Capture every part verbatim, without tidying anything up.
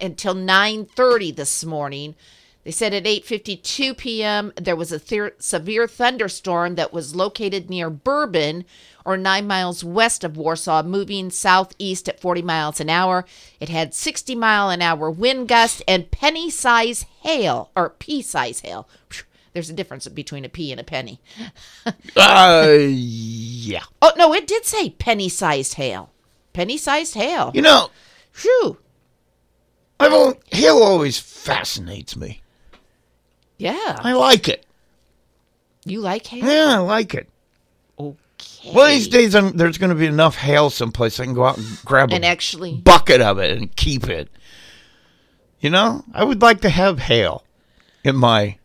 until nine thirty this morning. They said at eight fifty-two p.m. there was a ther- severe thunderstorm that was located near Bourbon, or nine miles west of Warsaw, moving southeast at forty miles an hour. It had sixty mile an hour wind gusts and penny size hail, or pea size hail. There's a difference between a pea and a penny. uh, yeah. Oh, no, it did say penny sized hail. Penny sized hail. You know, phew. I've only, hail always fascinates me. Yeah. I like it. You like hail? Yeah, I like it. Okay. One of these days, I'm, there's going to be enough hail someplace I can go out and grab and a actually, bucket of it and keep it. You know, I would like to have hail in my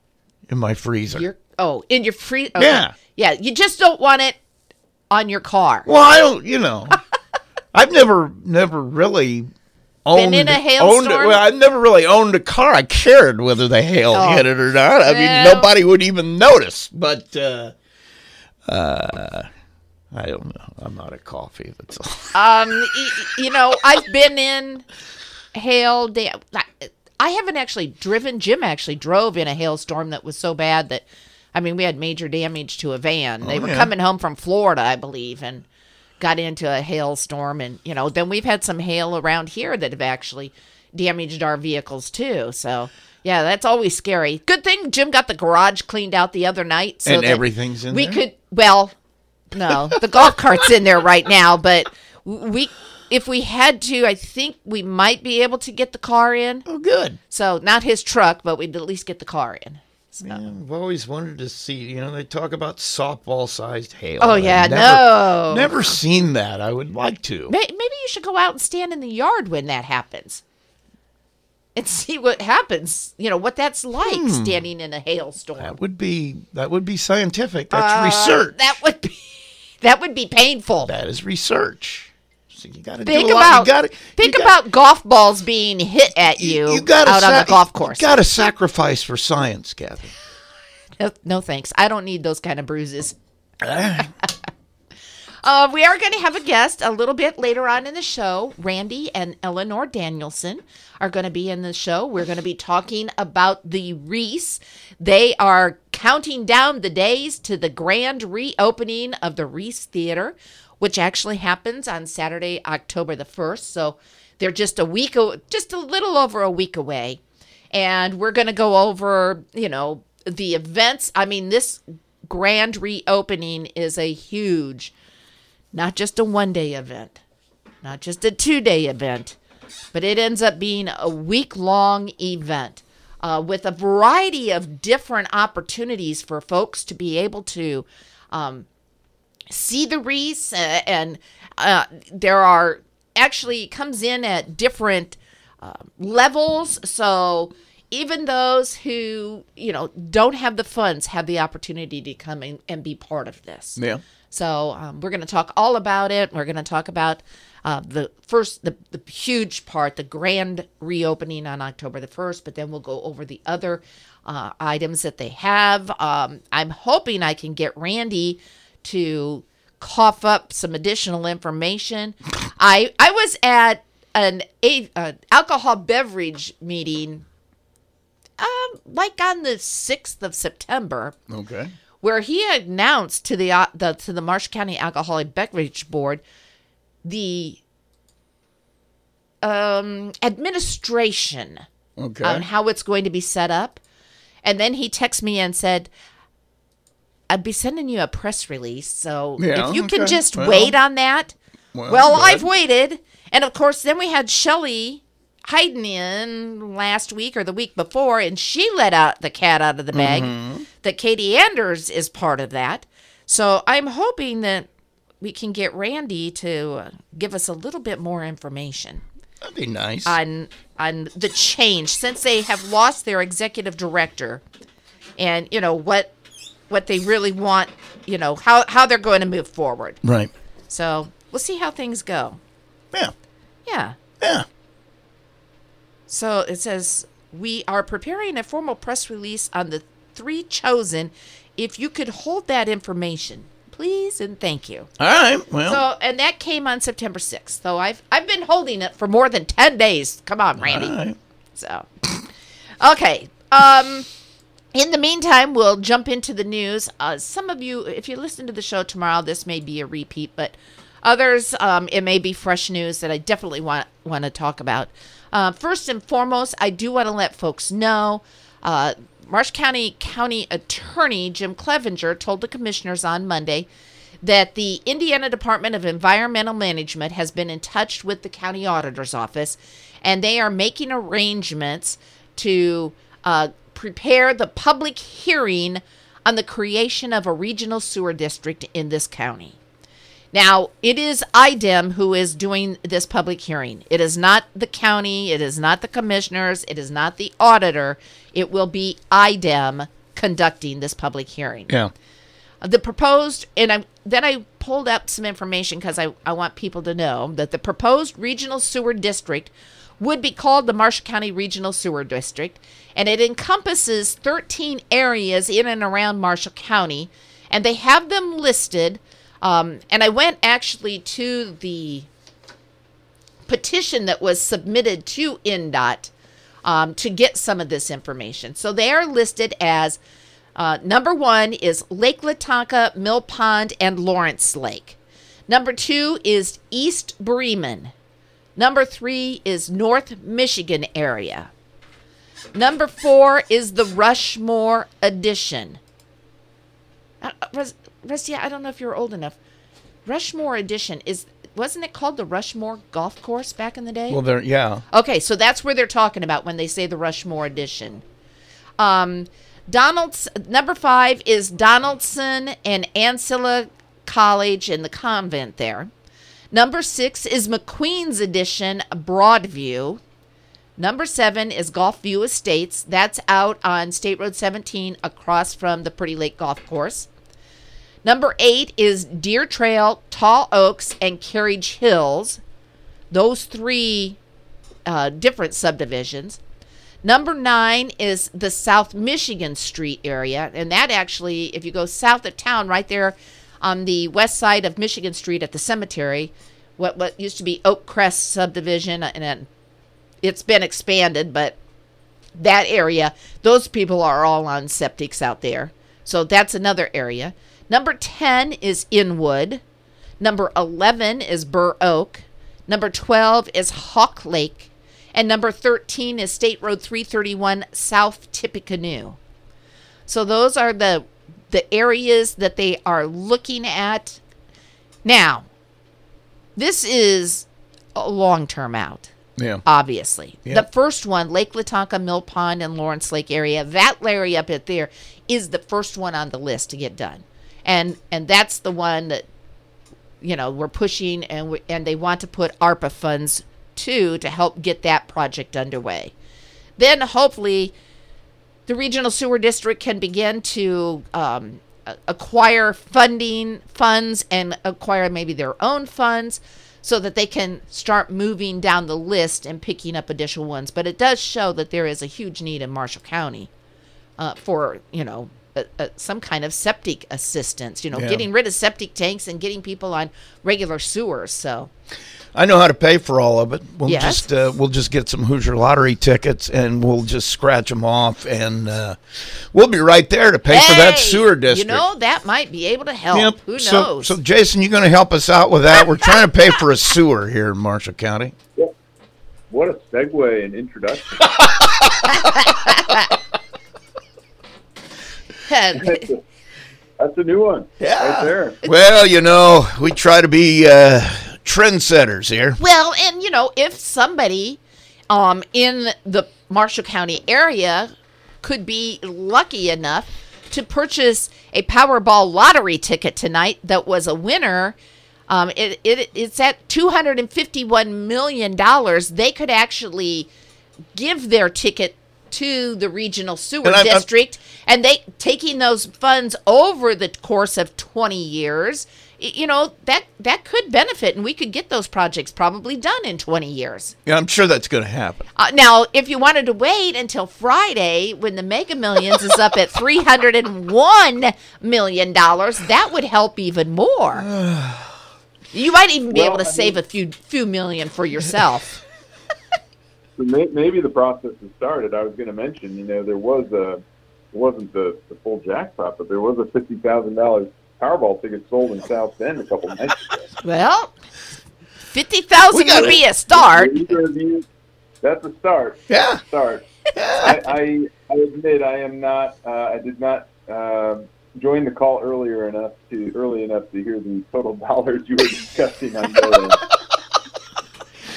in my freezer. Your, oh, in your freezer? Okay. Yeah. Yeah, you just don't want it on your car. Well, I don't, you know. I've never, never really... Owned, Been in a hailstorm? Well, I never really owned a car. I cared whether the hail oh. hit it or not. I well. mean, nobody would even notice. But uh, uh, I don't know. I'm not a coffee. That's all. Um, you know, I've been in hail. Da- I haven't actually driven. Jim actually drove in a hailstorm that was so bad that, I mean, we had major damage to a van. Oh, they were yeah. coming home from Florida, I believe, and got into a hailstorm, and, you know, then we've had some hail around here that have actually damaged our vehicles, too. So, yeah, that's always scary. Good thing Jim got the garage cleaned out the other night. So and everything's in we there? We could, well, no, the golf cart's in there right now, but we, if we had to, I think we might be able to get the car in. Oh, good. So, not his truck, but we'd at least get the car in. So. Yeah, I've always wanted to see, you know, they talk about softball-sized hail. Oh, yeah, I've never, no. Never seen that. I would like to. Maybe you should go out and stand in the yard when that happens and see what happens, you know, what that's like hmm. standing in a hailstorm. That would be that would be scientific. That's uh, research. That would be that would be painful. That is research. So you got to do a lot. You gotta, think you gotta, about golf balls being hit at you, you, you gotta out sa- on the golf course. You got to sacrifice for science, Kathy. No, no thanks. I don't need those kind of bruises. uh, we are going to have a guest a little bit later on in the show. Randy and Eleanor Danielson are going to be in the show. We're going to be talking about the Reese. They are counting down the days to the grand reopening of the Reese Theater, which actually happens on Saturday, October the first. So they're just a week, just a little over a week away. And we're going to go over, you know, the events. I mean, this grand reopening is a huge, not just a one-day event, not just a two-day event, but it ends up being a week-long event uh, with a variety of different opportunities for folks to be able to um see the Reese, uh, and uh, there are actually comes in at different uh, levels. So even those who, you know, don't have the funds have the opportunity to come in and be part of this. Yeah. So um, we're going to talk all about it. We're going to talk about uh, the first, the, the huge part, the grand reopening on October the first, but then we'll go over the other uh, items that they have. Um, I'm hoping I can get Randy to cough up some additional information. I I was at an a, an alcohol beverage meeting, um, like on the sixth of September. Okay. Where he announced to the, uh, the to the Marsh County Alcoholic Beverage Board the um administration okay. on how it's going to be set up, and then he texted me and said, I'd be sending you a press release, so yeah, if you okay. can just well, wait on that. Well, well I've waited. And, of course, then we had Shelley Hyden in last week or the week before, and she let out the cat out of the bag mm-hmm. that Katie Anders is part of that. So I'm hoping that we can get Randy to give us a little bit more information. That'd be nice. On, on the change, since they have lost their executive director and, you know, what... what they really want, you know, how, how they're going to move forward. Right. So we'll see how things go. Yeah. Yeah. Yeah. So it says, we are preparing a formal press release on the three chosen. If you could hold that information, please and thank you. All right. Well. So, and that came on September sixth. So I've I've been holding it for more than ten days. Come on, Randy. All right. So, okay. Um, in the meantime, we'll jump into the news. Uh, some of you, if you listen to the show tomorrow, this may be a repeat, but others, um, it may be fresh news that I definitely want want to talk about. Uh, first and foremost, I do want to let folks know. Uh, Marsh County County Attorney Jim Clevenger told the commissioners on Monday that the Indiana Department of Environmental Management has been in touch with the county auditor's office, and they are making arrangements to uh, prepare the public hearing on the creation of a regional sewer district in this county. Now, it is I D E M who is doing this public hearing. It is not the county. It is not the commissioners. It is not the auditor. It will be I D E M conducting this public hearing. Yeah. The proposed, and I, then I pulled up some information because I, I want people to know that the proposed regional sewer district would be called the Marsh County Regional Sewer District, and it encompasses thirteen areas in and around Marshall County, and they have them listed. Um, and I went actually to the petition that was submitted to N D O T um, to get some of this information. So they are listed as, uh, number one is Lake Minnetonka, Mill Pond, and Lawrence Lake. Number two is East Bremen. Number three is North Michigan area. Number four is the Rushmore Addition. Uh, was, Rusty, I don't know if you're old enough. Rushmore Edition is, wasn't it called the Rushmore Golf Course back in the day? Well, there, yeah. Okay, so that's where they're talking about when they say the Rushmore Edition. Um, Donald's number five is Donaldson and Ancilla College and the convent there. Number six is McQueen's Edition, Broadview. Number seven is Golf View Estates. That's out on State Road seventeen across from the Pretty Lake Golf Course. Number eight is Deer Trail, Tall Oaks, and Carriage Hills. Those three uh, different subdivisions. Number nine is the South Michigan Street area. And that actually, if you go south of town, right there on the west side of Michigan Street at the cemetery, what, what used to be Oak Crest subdivision, and it's been expanded, but that area, those people are all on septics out there. So that's another area. Number ten is Inwood. Number eleven is Burr Oak. Number twelve is Hawk Lake. And number thirteen is State Road three thirty-one, South Tippecanoe. So those are the the areas that they are looking at. Now, this is a long term out. Yeah. Obviously. Yeah. The first one, Lake Minnetonka, Mill Pond, and Lawrence Lake area, that area up at there is the first one on the list to get done. And and that's the one that, you know, we're pushing, and we, and they want to put ARPA funds to to help get that project underway. Then hopefully the regional sewer district can begin to um, acquire funding funds and acquire maybe their own funds so that they can start moving down the list and picking up additional ones. But it does show that there is a huge need in Marshall County uh, for, you know, Uh, uh, some kind of septic assistance, you know, yeah. getting rid of septic tanks and getting people on regular sewers. So, I know how to pay for all of it. We'll yes. just uh, we'll just get some Hoosier lottery tickets and we'll just scratch them off, and uh, we'll be right there to pay hey, for that sewer district. You know, that might be able to help. Yep. Who so, knows? So, Jason, you're going to help us out with that. We're trying to pay for a sewer here in Marshall County. Yep. What a segue and introduction. That's, a, that's a new one. Yeah. Right there. Well, you know, we try to be uh, trendsetters here. Well, and, you know, if somebody um, in the Marshall County area could be lucky enough to purchase a Powerball lottery ticket tonight that was a winner, um, it, it it's at two hundred fifty-one million dollars. They could actually give their ticket to the regional sewer and I'm, district, I'm, and they taking those funds over the course of twenty years you know, that that could benefit, and we could get those projects probably done in twenty years. Yeah, I'm sure that's going to happen. Uh, now, if you wanted to wait until Friday when the Mega Millions is up at three hundred one million dollars, that would help even more. You might even be well, able to I save mean, a few few million for yourself. So may, maybe the process has started. I was going to mention, you know, there was a, it wasn't the, the full jackpot, but there was a fifty thousand dollars Powerball ticket sold in South Bend a couple nights ago. Well, fifty thousand would be a start. You, that's a start. Yeah. That's a start. I, I I admit I am not. Uh, I did not uh, join the call earlier enough to early enough to hear the total dollars you were discussing on there.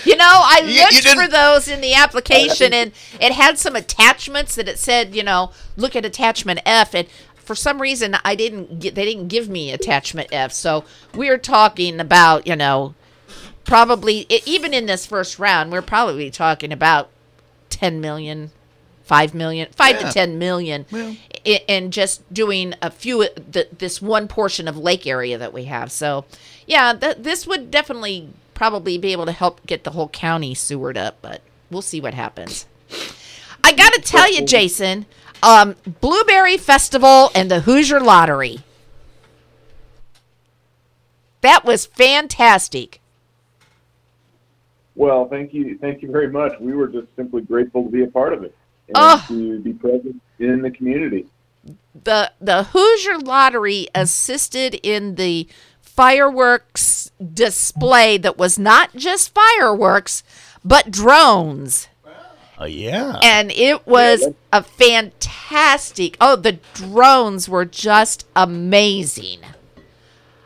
You know, I looked you, you for those in the application, and it had some attachments that it said, you know, look at attachment F, and for some reason I didn't get, they didn't give me attachment F. So we're talking about, you know, probably it, even in this first round, we're probably talking about ten million, five million, five yeah. to ten million, well, in, in just doing a few the, this one portion of lake area that we have. So yeah, th- this would definitely probably be able to help get the whole county sewered up, but we'll see what happens. I got to tell you, Jason, um, Blueberry Festival and the Hoosier Lottery. That was fantastic. Well, thank you. Thank you very much. We were just simply grateful to be a part of it and oh, to be present in the community. The, the Hoosier Lottery assisted in the fireworks display that was not just fireworks but drones. Oh yeah. And it was yeah, a fantastic. Oh, the drones were just amazing.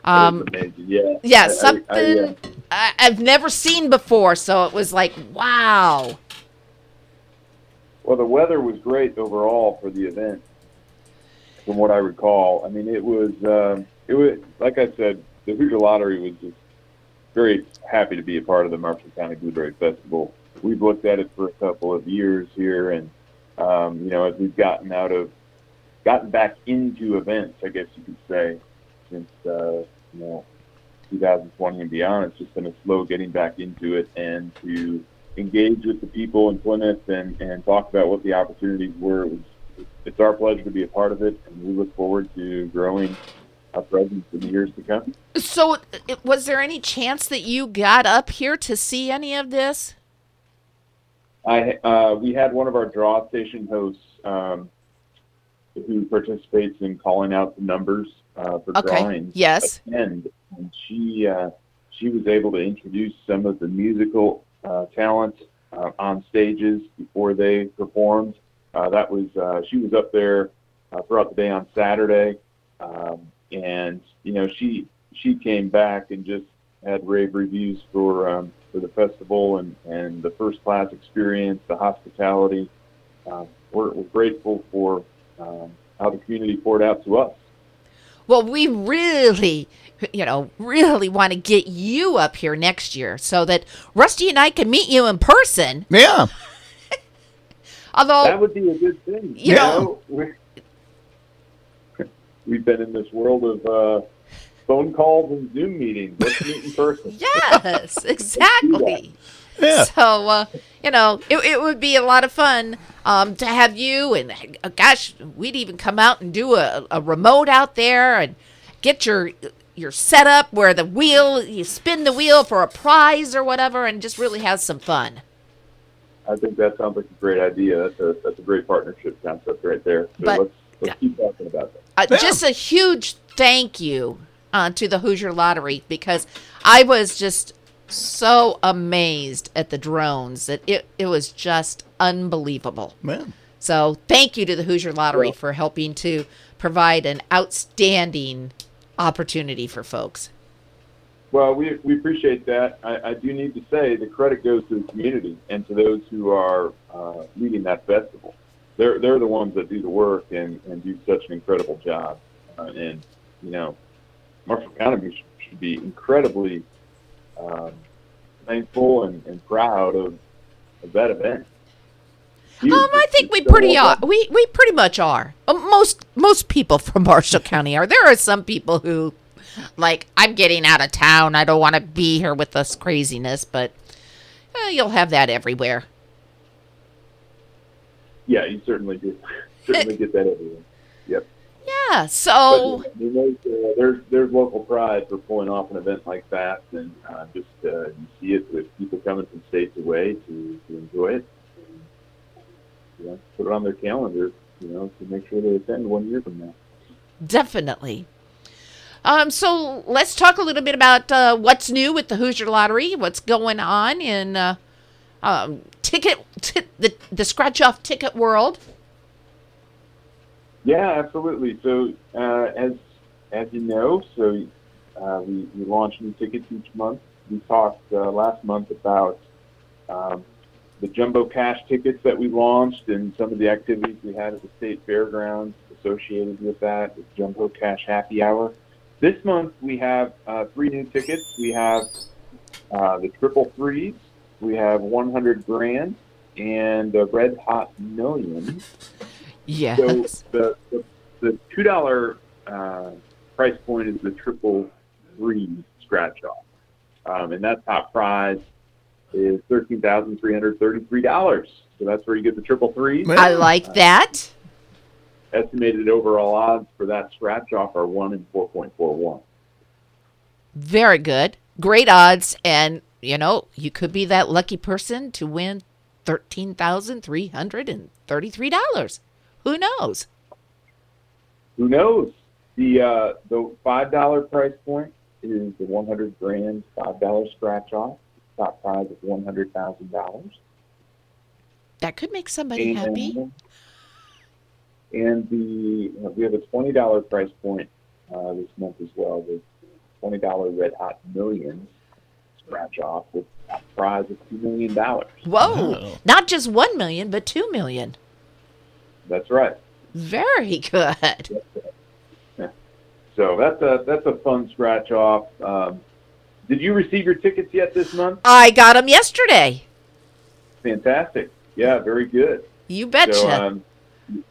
Um amazing. Yeah. Yeah, I, something I, I, yeah. I, I've never seen before, so it was like, wow. Well, the weather was great overall for the event, from what I recall. I mean, it was um, it was like I said, the Hoosier Lottery was just very happy to be a part of the Marshall County Blueberry Festival. We've looked at it for a couple of years here, and um, you know, as we've gotten out of, gotten back into events, I guess you could say, since uh, you know, twenty twenty and beyond, it's just been a slow getting back into it and to engage with the people in Plymouth and, and talk about what the opportunities were. It was, it's our pleasure to be a part of it, and we look forward to growing our presence in the years to come. So was there any chance that you got up here to see any of this? I uh, we had one of our draw station hosts um, who participates in calling out the numbers uh, for okay. drawings. Yes. And she uh, she was able to introduce some of the musical uh, talent uh, on stages before they performed. Uh, that was uh, she was up there uh, throughout the day on Saturday. Um, And, you know, she she came back and just had rave reviews for um, for the festival and, and the first-class experience, the hospitality. Uh, we're, we're grateful for um, how the community poured out to us. Well, we really, you know, really want to get you up here next year so that Rusty and I can meet you in person. Yeah. Although that would be a good thing. You yeah. know, we're, We've been in this world of uh, phone calls and Zoom meetings. Let's meet in person. Yes, exactly. Yeah. So, uh, you know, it, it would be a lot of fun um, to have you. And, uh, gosh, we'd even come out and do a, a remote out there and get your your setup where the wheel, you spin the wheel for a prize or whatever and just really have some fun. I think that sounds like a great idea. That's a, that's a great partnership concept right there. So but, let's, let's keep talking about that. Uh, yeah. Just a huge thank you uh, to the Hoosier Lottery, because I was just so amazed at the drones that it, it was just unbelievable. Man. So thank you to the Hoosier Lottery well, for helping to provide an outstanding opportunity for folks. Well, we we appreciate that. I, I do need to say the credit goes to the community and to those who are uh, leading that festival. They're they're the ones that do the work and, and do such an incredible job. Uh, and, you know, Marshall County should, should be incredibly um, thankful and, and proud of, of that event. You, um, I think we pretty are. We, we pretty much are. Most most people from Marshall County are. There are some people who like, I'm getting out of town. I don't want to be here with this craziness, but eh, you'll have that everywhere. Yeah, you certainly do. certainly get that everywhere. Yep. Yeah, so... But, you know, there's, uh, there's, there's local pride for pulling off an event like that, and uh, just uh, you see it with people coming from states away to, to enjoy it. You know, put it on their calendar, you know, to make sure they attend one year from now. Definitely. Um, so let's talk a little bit about uh, what's new with the Hoosier Lottery, what's going on in uh, um, ticket t- the, the scratch-off ticket world. Yeah, absolutely. So uh, as as you know, so uh, we, we launch new tickets each month. We talked uh, last month about um, the jumbo cash tickets that we launched and some of the activities we had at the state fairgrounds associated with that, with jumbo cash happy hour. This month we have uh, three new tickets. We have uh, the triple threes, we have one hundred grand, and the red hot million. Yes. So the the, the two dollar uh, price point is the triple three scratch off, um, and that top prize is thirteen thousand three hundred thirty three dollars. So that's where you get the triple three. I like that. Uh, estimated overall odds for that scratch off are one in four point four one. Very good, great odds, and you know you could be that lucky person to win thirteen thousand three hundred and thirty three dollars. Who knows? Who knows? The uh, the five dollar price point is the one hundred grand five dollar scratch off. Top prize is one hundred thousand dollars. That could make somebody and, happy. And the uh, we have a twenty dollar price point uh, this month as well. The twenty dollar Red Hot Million scratch off with top prize of two million dollars. Whoa! Oh. Not just one million dollars, but two million dollars. That's right. Very good. That's right. Yeah. So that's a that's a fun scratch off. Um, did you receive your tickets yet this month? I got them yesterday. Fantastic. Yeah, very good. You betcha. So, um,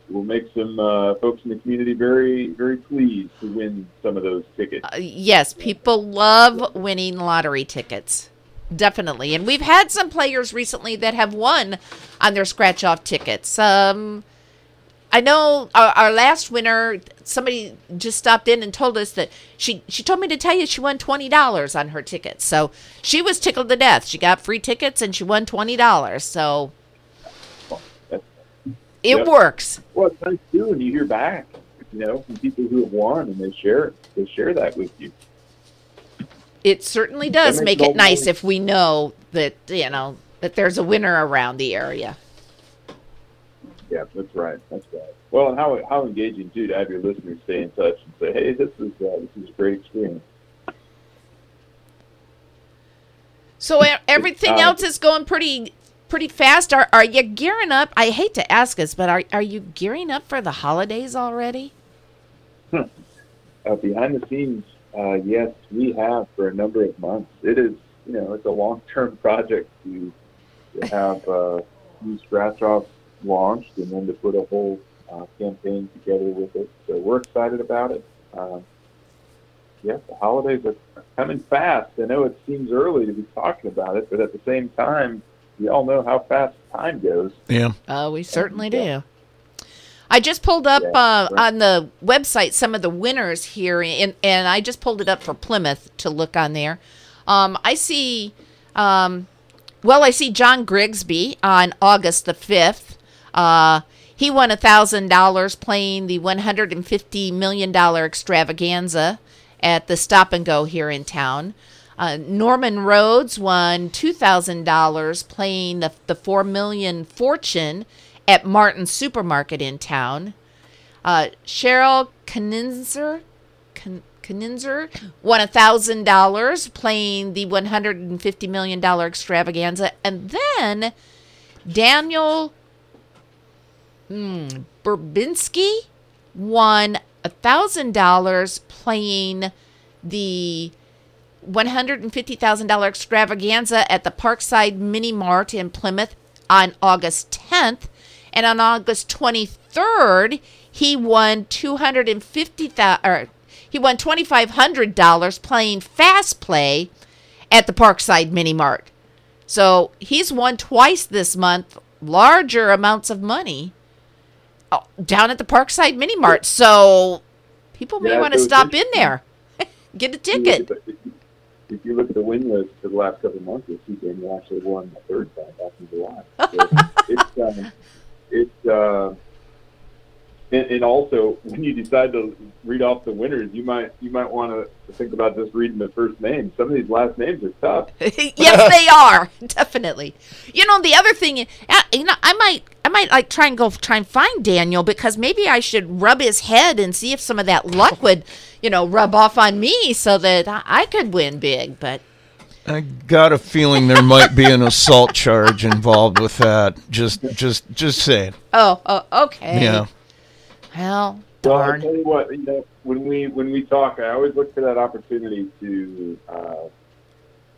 we'll make some uh, folks in the community very, very pleased to win some of those tickets. Uh, yes, people love winning lottery tickets. Definitely. And we've had some players recently that have won on their scratch off tickets. Um. I know our, our last winner, somebody just stopped in and told us that she, she told me to tell you she won twenty dollars on her ticket. So she was tickled to death. She got free tickets and she won twenty dollars. So it yep. works. Well, it's nice too when you hear back, you know, from people who have won and they share, they share that with you. It certainly does make it nice if we know that, you know, that there's a winner around the area. Yeah, that's right. That's right. Well, and how how engaging too to have your listeners stay in touch and say, "Hey, this is uh, this is a great experience." So everything uh, else is going pretty pretty fast. Are are you gearing up? I hate to ask us, but are are you gearing up for the holidays already? uh, behind the scenes, uh, yes, we have for a number of months. It is, you know, it's a long term project to to have uh, new scratch offs launched and then to put a whole uh, campaign together with it. So we're excited about it. Uh, yeah, the holidays are coming fast. I know it seems early to be talking about it, but at the same time, we all know how fast time goes. Yeah. Uh, we certainly do. I just pulled up uh, on the website some of the winners here, and, and I just pulled it up for Plymouth to look on there. Um, I see, um, well, I see John Grigsby on August the fifth. Uh, he won one thousand dollars playing the one hundred fifty million dollars extravaganza at the Stop and Go here in town. Uh, Norman Rhodes won two thousand dollars playing the, the four million dollars fortune at Martin's Supermarket in town. Uh, Cheryl Kninzer, Kn- Kninzer won one thousand dollars playing the one hundred fifty million dollars extravaganza. And then Daniel Mm, Burbinski won one thousand dollars playing the one hundred fifty thousand dollars extravaganza at the Parkside Mini Mart in Plymouth on August tenth. And on August twenty-third, he won 250 or He won two thousand five hundred dollars playing Fast Play at the Parkside Mini Mart. So he's won twice this month, larger amounts of money oh, down at the Parkside Mini Mart. So people may yeah, want to stop in there, get a ticket. If you look at the win list for the last couple of months, you'll see Daniel actually won the third time back in July. So it's, um, it's, uh, and, and also when you decide to read off the winners, you might you might want to think about just reading the first name. Some of these last names are tough. Yes, they are, definitely. You know, the other thing, you know, I might I might like try and go try and find Daniel, because maybe I should rub his head and see if some of that luck would, you know, rub off on me so that I could win big. But I got a feeling there might be an assault charge involved with that. Just, just, just saying. Oh, oh, okay. Yeah. Well, darn. Well, I tell you what, you know, when we when we talk, I always look for that opportunity to uh,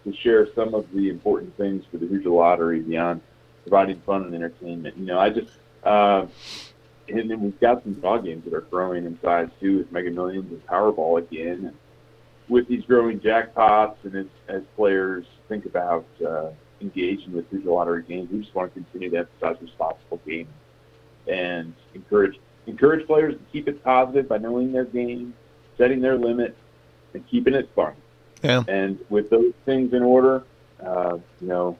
to share some of the important things for the Hoosier Lottery beyond providing fun and entertainment. You know, I just. Uh, And then we've got some dog games that are growing in size, too, with Mega Millions and Powerball again. And with these growing jackpots and as, as players think about uh, engaging with Hoosier Lottery games, we just want to continue to emphasize responsible gaming and encourage encourage players to keep it positive by knowing their game, setting their limits, and keeping it fun. Yeah. And with those things in order, uh, you know,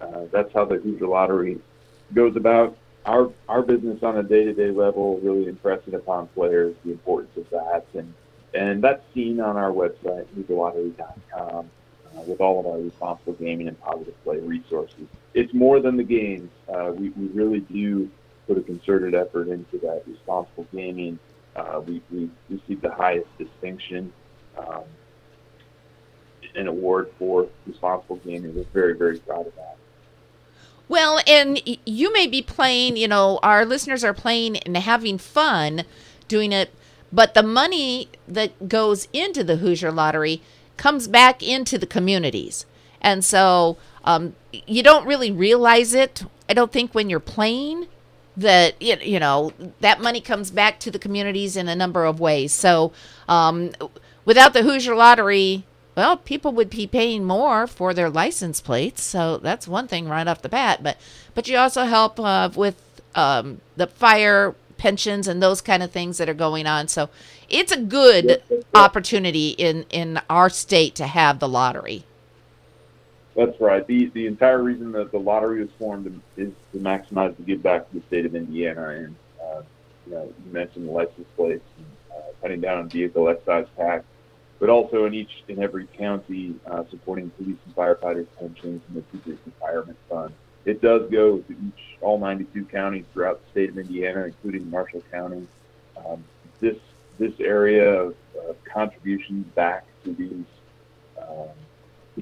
uh, that's how the Hoosier Lottery goes about. Our our business on a day-to-day level, really impressing upon players the importance of that. And and that's seen on our website, hoosier lottery dot com, uh, with all of our responsible gaming and positive play resources. It's more than the games. Uh, we, we really do put a concerted effort into that responsible gaming. Uh, we, we received the highest distinction, um, an award for responsible gaming. We're very, very proud of that. Well, and you may be playing, you know, our listeners are playing and having fun doing it, but the money that goes into the Hoosier Lottery comes back into the communities. And so um, you don't really realize it, I don't think, when you're playing, that, you know, that money comes back to the communities in a number of ways. So um, without the Hoosier Lottery, well, people would be paying more for their license plates, so that's one thing right off the bat. But but you also help uh, with um, the fire pensions and those kind of things that are going on. So it's a good yep, yep. opportunity in, in our state to have the lottery. That's right. The the entire reason that the lottery was formed is to maximize the give back to the state of Indiana. And uh, you know, you mentioned the license plates, and, uh, cutting down on vehicle excise tax, but also in each and every county, uh, supporting police and firefighters' pensions and the Teachers' Retirement Fund. It does go to each, all ninety-two counties throughout the state of Indiana, including Marshall County. Um, this this area of uh, contributions back to these um,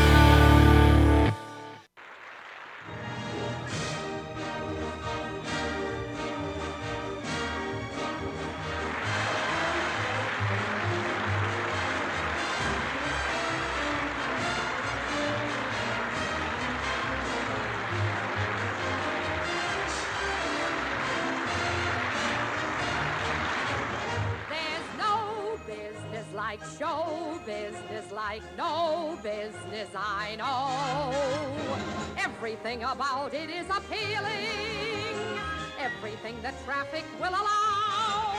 Everything about it is appealing. Everything that traffic will allow.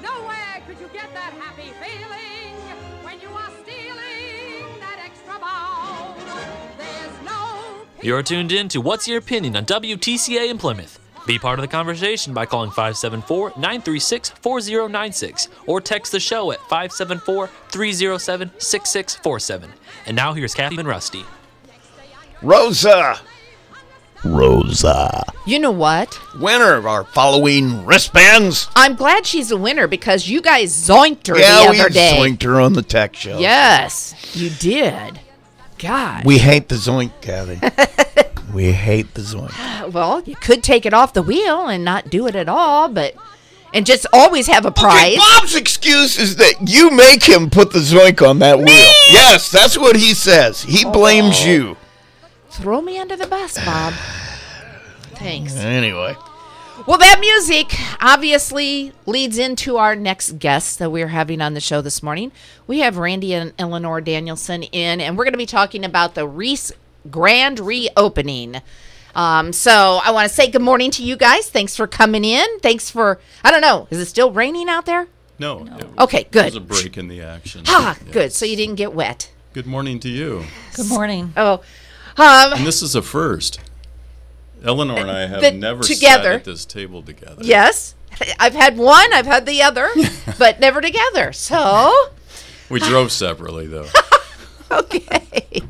Nowhere could you get that happy feeling when you are stealing that extra bow. There's no... You're tuned in to What's Your Opinion on W T C A in Plymouth. Be part of the conversation by calling five seven four, nine three six, four zero nine six or text the show at five seven four, three zero seven, six six four seven. And now here's Kathy and Rusty. Rosa! Rosa. You know what? Winner of our following wristbands. I'm glad she's a winner because you guys zoinked her yeah, the other day. Yeah, we zoinked her on the tech show. Yes, you did. God. We hate the zoink, Kathy. We hate the zoink. Well, you could take it off the wheel and not do it at all, but... And just always have a prize. Okay, Bob's excuse is that you make him put the zoink on that Me? wheel. Yes, that's what he says. He oh. blames you. Throw me under the bus, Bob. Thanks. Anyway. Well, that music obviously leads into our next guest that we're having on the show this morning. We have Randy and Eleanor Danielson in, and we're going to be talking about the Reese Grand Reopening. Um, so I want to say good morning to you guys. Thanks for coming in. Thanks for, I don't know, is it still raining out there? No. no. It was, okay, good. It was a break in the action. Ah, yes. Good. So you didn't get wet. Good morning to you. Good morning. Oh, Um, and this is a first. Eleanor and I have the, never together. sat at this table together. Yes. I've had one, I've had the other, but never together. So. We drove separately, though. Okay.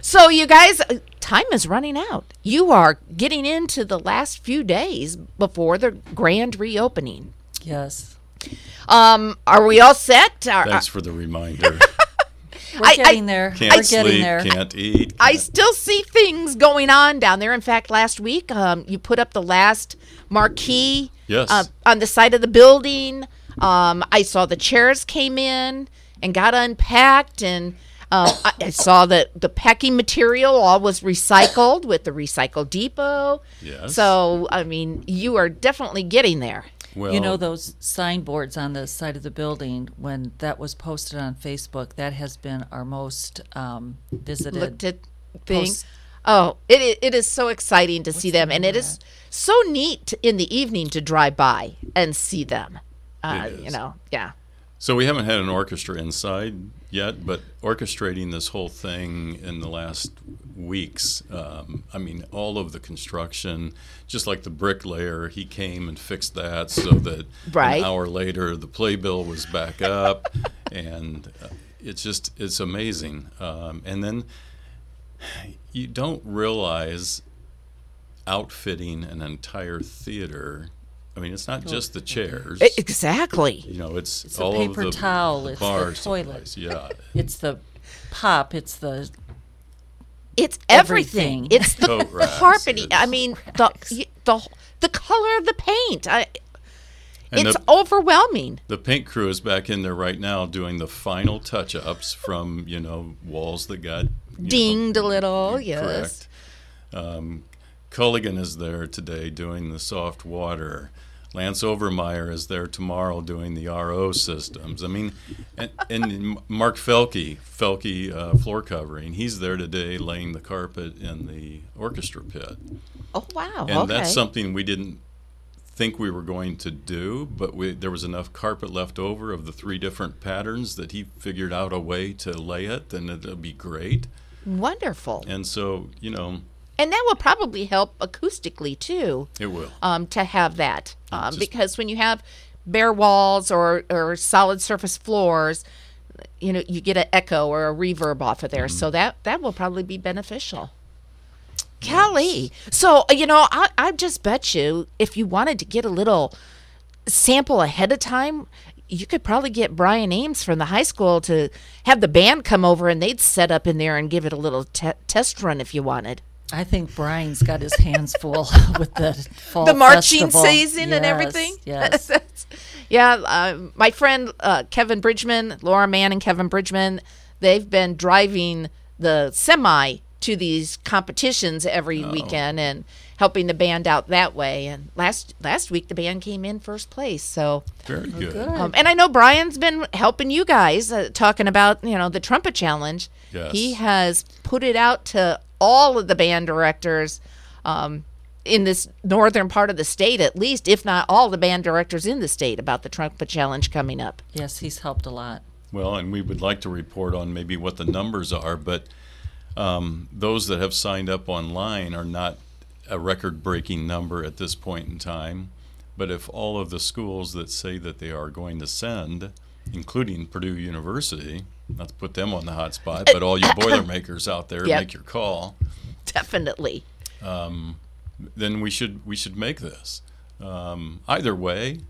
So, you guys, time is running out. You are getting into the last few days before the grand reopening. Yes. Um, are we all set? Thanks for the reminder. We're I, getting there. Can't We're sleep, getting there. Can't eat. Can't. I still see things going on down there. In fact, last week um, you put up the last marquee yes. uh, on the side of the building. Um, I saw the chairs came in and got unpacked, and uh, I, I saw that the packing material all was recycled with the Recycle Depot. Yes. So, I mean, you are definitely getting there. Well, you know those signboards on the side of the building, when that was posted on Facebook, that has been our most um, visited looked at thing. Post- oh, it it is so exciting to What's see them, and it that? is so neat in the evening to drive by and see them. Uh, you know, yeah. So we haven't had an orchestra inside yet, but orchestrating this whole thing in the last weeks, um, I mean, all of the construction, just like the bricklayer, he came and fixed that so that right. an hour later the playbill was back up, and uh, it's just, it's amazing. Um, and then you don't realize outfitting an entire theater. I mean, it's not just the chairs. Exactly. You know, it's, it's all the paper of the towel, the bars, it's the toilet, someplace. yeah, it's the pop, it's the, it's everything. everything. It's the, the racks, carpeting. It's I mean, racks. the the the color of the paint. I, it's the, overwhelming. The paint crew is back in there right now doing the final touch-ups from you know walls that got dinged know, a little. Yes. Correct. Um, Culligan is there today doing the soft water. Lance Overmeyer is there tomorrow doing the R O systems. I mean, and, and Mark Felke, Felke uh, floor covering, he's there today laying the carpet in the orchestra pit. Oh, wow. And okay. that's something we didn't think we were going to do, but we, there was enough carpet left over of the three different patterns that he figured out a way to lay it, and it'll be great. Wonderful. And so, you know... And that will probably help acoustically, too. It will. Um, to have that. Um, because when you have bare walls or, or solid surface floors, you know, you get an echo or a reverb off of there. Mm-hmm. So that, that will probably be beneficial. Yes. Kelly. So, you know, I, I just bet you if you wanted to get a little sample ahead of time, you could probably get Brian Ames from the high school to have the band come over and they'd set up in there and give it a little te- test run if you wanted. I think Brian's got his hands full with the fall The marching festival. season yes, and everything. Yes. yeah, uh, my friend uh, Kevin Bridgman, Laura Mann and Kevin Bridgman, they've been driving the semi to these competitions every oh. weekend and helping the band out that way. And last last week the band came in first place. So very good. Um, and I know Brian's been helping you guys uh, talking about you know the trumpet challenge. Yes. He has put it out to all of the band directors um, in this northern part of the state, at least, if not all the band directors in the state, about the Trumpet Challenge coming up. Yes, he's helped a lot. Well, and we would like to report on maybe what the numbers are, but um, those that have signed up online are not a record-breaking number at this point in time. But if all of the schools that say that they are going to send, including Purdue University, not to put them on the hot spot, but all you Boilermakers out there, yep. Make your call. Definitely. Um, then we should we should make this. Um, either way,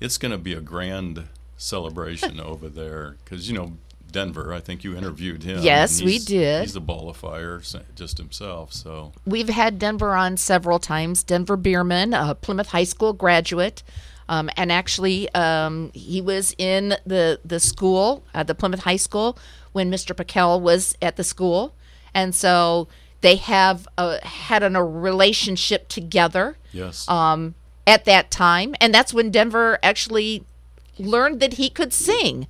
it's going to be a grand celebration over there because, you know, Denver, I think you interviewed him. Yes, we did. He's a ball of fire just himself. So we've had Denver on several times. Denver Beerman, a Plymouth High School graduate, um, and actually um, he was in the, the school, uh, the Plymouth High School, when Mister Pickell was at the school. And so they have uh, had an, a relationship together. Yes. Um, at that time. And that's when Denver actually learned that he could sing,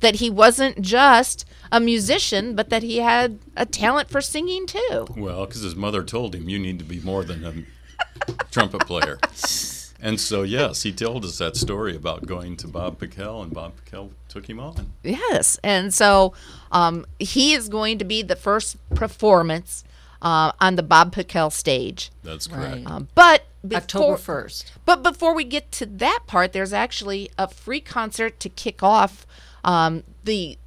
that he wasn't just a musician, but that he had a talent for singing too. Well, because his mother told him, you need to be more than a trumpet player. And so, yes, he told us that story about going to Bob Pickell, and Bob Pickell took him on. Yes, and so um, he is going to be the first performance uh, on the Bob Pickell stage. That's correct. Right. Um, but Before, October first. But before we get to that part, there's actually a free concert to kick off um, the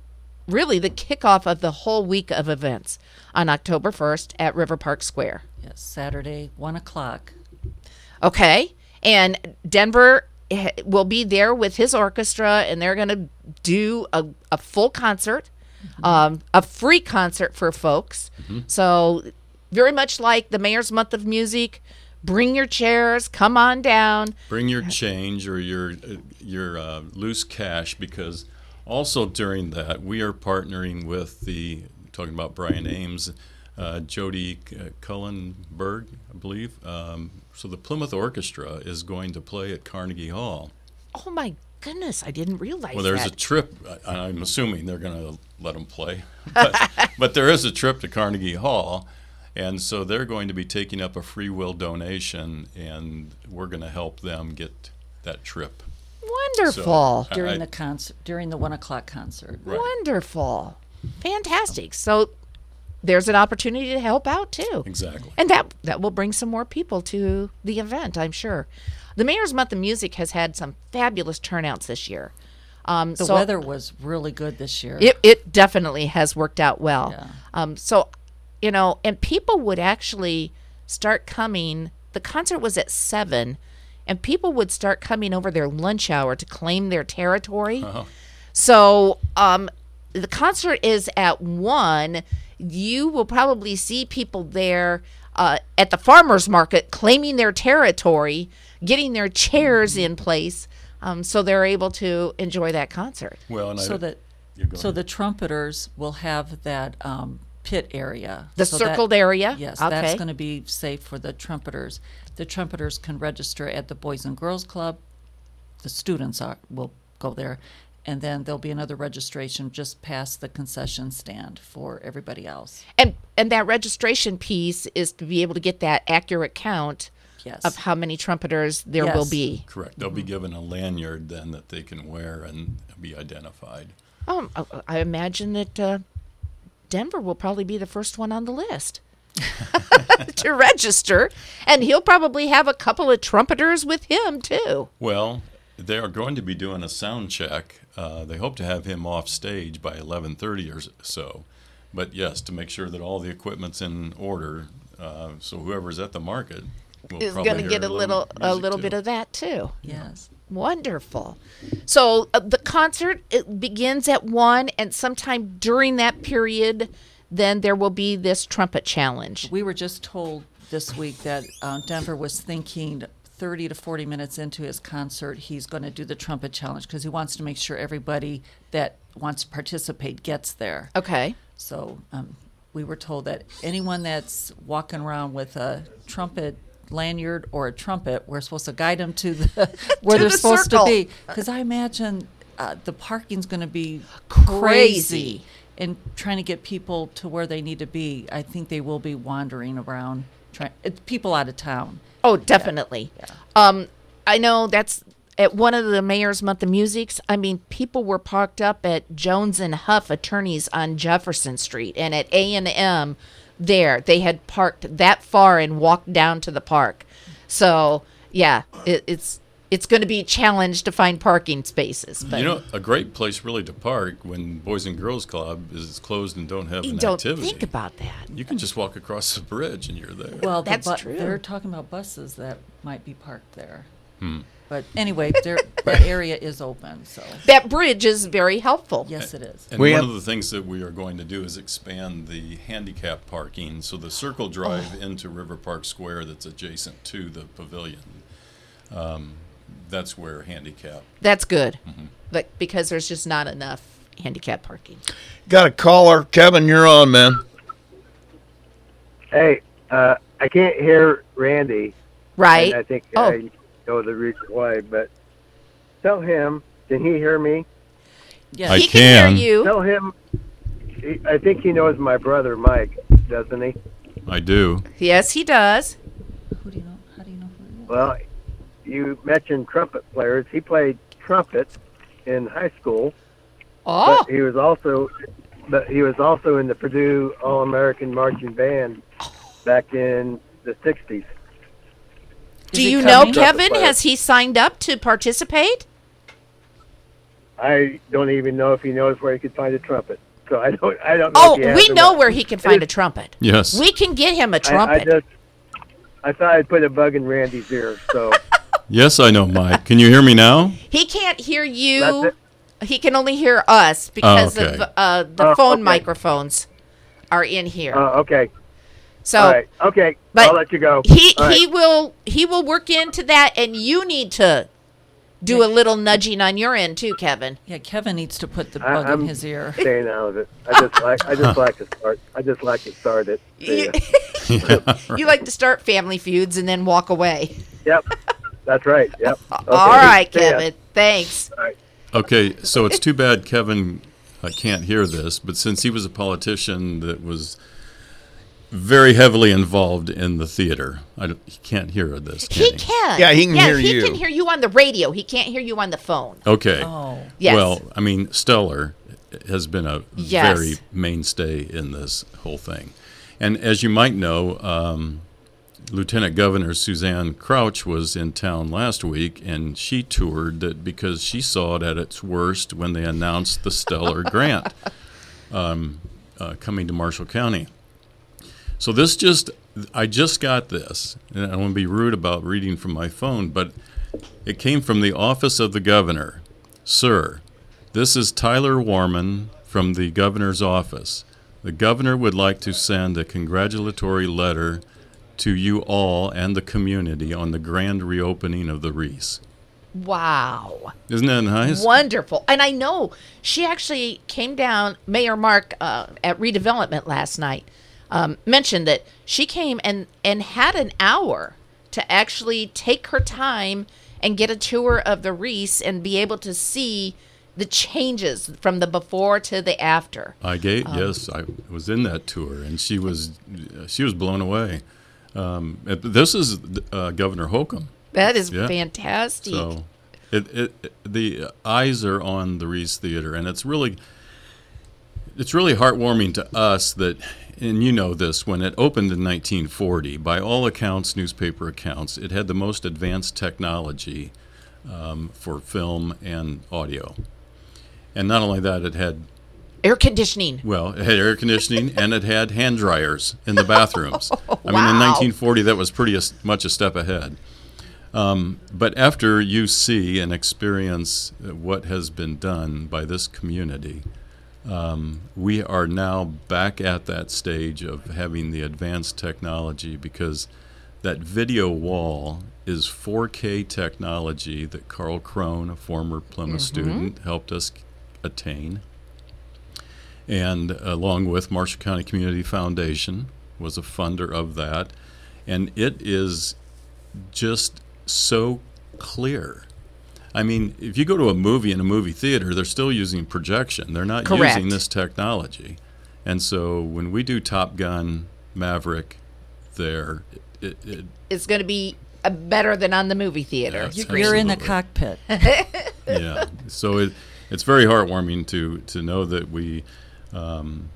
really the kickoff of the whole week of events on October first at River Park Square. Yes, Saturday, one o'clock. Okay, and Denver will be there with his orchestra, and they're going to do a, a full concert, mm-hmm. um, a free concert for folks. Mm-hmm. So very much like the Mayor's Month of Music, bring your chairs, come on down. Bring your change or your your uh, loose cash, because also during that, we are partnering with the, talking about Brian Ames, uh, Jody Cullenberg, I believe. Um, so the Plymouth Orchestra is going to play at Carnegie Hall. Oh, my goodness, I didn't realize that. Well, there's that. a trip. I, I'm assuming they're going to let them play. But, but there is a trip to Carnegie Hall. And so they're going to be taking up a free will donation, and we're going to help them get that trip. Wonderful. So, during I, the concert, during the one o'clock concert. Right. Wonderful. Fantastic. So there's an opportunity to help out, too. Exactly. And that, that will bring some more people to the event, I'm sure. The Mayor's Month of Music has had some fabulous turnouts this year. Um, the so weather was really good this year. It, it definitely has worked out well. Yeah. Um, so You know, and people would actually start coming. The concert was at seven, and people would start coming over their lunch hour to claim their territory. Uh-huh. So um, the concert is at one. You will probably see people there uh, at the farmer's market claiming their territory, getting their chairs in place, um, so they're able to enjoy that concert. Well, and so I, that so the trumpeters will have that. Um, pit area. The so circled that, area? Yes, okay. That's going to be safe for the trumpeters. The trumpeters can register at the Boys and Girls Club. The students are, will go there. And then there'll be another registration just past the concession stand for everybody else. And and that registration piece is to be able to get that accurate count, yes, of how many trumpeters there, yes, will be. Correct. They'll, mm-hmm, be given a lanyard then that they can wear and be identified. Um, I imagine that... Uh, Denver will probably be the first one on the list to register, and he'll probably have a couple of trumpeters with him, too. Well, they are going to be doing a sound check. Uh, they hope to have him off stage by eleven thirty or so, but yes, to make sure that all the equipment's in order, uh, so whoever's at the market will is probably going to get a little, a little too. bit of that, too. Yes. Yeah. Wonderful. So uh, the concert it begins at one, and sometime during that period, then there will be this trumpet challenge. We were just told this week that uh, Denver was thinking thirty to forty minutes into his concert, he's going to do the trumpet challenge because he wants to make sure everybody that wants to participate gets there. Okay. So um, we were told that anyone that's walking around with a trumpet lanyard or a trumpet, we're supposed to guide them to the where to they're the supposed circle. to be, because I imagine uh, the parking's going to be crazy, and trying to get people to where they need to be. I think they will be wandering around, trying it's people out of town. Oh, definitely. Yeah. Yeah. Um, I know that's at one of the Mayor's Month of Musics. I mean, people were parked up at Jones and Huff Attorneys on Jefferson Street, and at A and M. there. They had parked that far and walked down to the park. So, yeah, it, it's it's going to be a challenge to find parking spaces. But. You know, a great place really to park when Boys and Girls Club is closed and don't have you an don't activity. Think about that. You can just walk across the bridge and you're there. Well, that's the bu- true. They're talking about buses that might be parked there. Hmm. But anyway, there, that area is open. So that bridge is very helpful. Yes, it is. And we one have... of the things that we are going to do is expand the handicap parking. So the circle drive oh. into River Park Square that's adjacent to the pavilion, um, that's where handicap. That's good, mm-hmm. but because there's just not enough handicap parking. Got a caller. Kevin, you're on, man. Hey, uh, I can't hear Randy. Right. I think oh. I, Go the replay, but tell him. Can he hear me? Yes, I he can. can hear you. Tell him. He, I think he knows my brother Mike, doesn't he? I do. Yes, he does. Who do you know? How do you know who? Well, you mentioned trumpet players. He played trumpet in high school. Oh. But he was also, but he was also in the Purdue All-American Marching Band back in the sixties. Is Do you know Kevin? Has he signed up to participate? I don't even know if he knows where he could find a trumpet. So I don't. I don't know. Oh, if he we know where he can find a trumpet. Yes, we can get him a trumpet. I, I just. I thought I'd put a bug in Randy's ear. So. Yes, I know, Mike. Can you hear me now? He can't hear you. He can only hear us because oh, okay. of uh, the oh, phone okay. microphones are in here. Oh, okay. So All right. okay, but I'll let you go. He All he right. will he will work into that, and you need to do a little nudging on your end too, Kevin. Yeah, Kevin needs to put the bug I, in his ear. Staying out of it. I just like I just like to start. I just like to start it. You, yeah, right. You like to start family feuds and then walk away. Yep, that's right. Yep. Okay. All right, Kevin. Thanks. All right. Okay, so it's too bad Kevin I can't hear this, but since he was a politician that was. Very heavily involved in the theater. I don't, he can't hear this. Can he, he can. Yeah, he can yes, hear he you. He can hear you on the radio. He can't hear you on the phone. Okay. Oh. Yes. Well, I mean, Stellar has been a yes. very mainstay in this whole thing. And as you might know, um, Lieutenant Governor Suzanne Crouch was in town last week, and she toured it because she saw it at its worst when they announced the Stellar grant um, uh, coming to Marshall County. So this just, I just got this, and I don't want to be rude about reading from my phone, but it came from the office of the governor. Sir, this is Tyler Warman from the governor's office. The governor would like to send a congratulatory letter to you all and the community on the grand reopening of the Reese. Wow. Isn't that nice? Wonderful. And I know she actually came down, Mayor Mark, uh, at redevelopment last night. Um, mentioned that she came and, and had an hour to actually take her time and get a tour of the Reese and be able to see the changes from the before to the after. I gave um, yes, I was in that tour, and she was she was blown away. Um, this is uh, Governor Holcomb. That is yeah. fantastic. So it, it, it the eyes are on the Reese Theater, and it's really it's really heartwarming to us that. And you know this, when it opened in nineteen forty, by all accounts, newspaper accounts, it had the most advanced technology um, for film and audio. And not only that, it had... Air conditioning. Well, it had air conditioning, and it had hand dryers in the bathrooms. Wow. I mean, in nineteen forty, that was pretty much a step ahead. Um, but after you see and experience what has been done by this community... Um, we are now back at that stage of having the advanced technology because that video wall is four K technology that Carl Krohn, a former Plymouth mm-hmm. student, helped us attain. And along with Marshall County Community Foundation was a funder of that. And it is just so clear. I mean, if you go to a movie in a movie theater, they're still using projection. They're not Correct. using this technology. And so when we do Top Gun Maverick there, it, it, it's going to be better than on the movie theater. Yeah, you're in the cockpit. yeah. So it, it's very heartwarming to, to know that we um,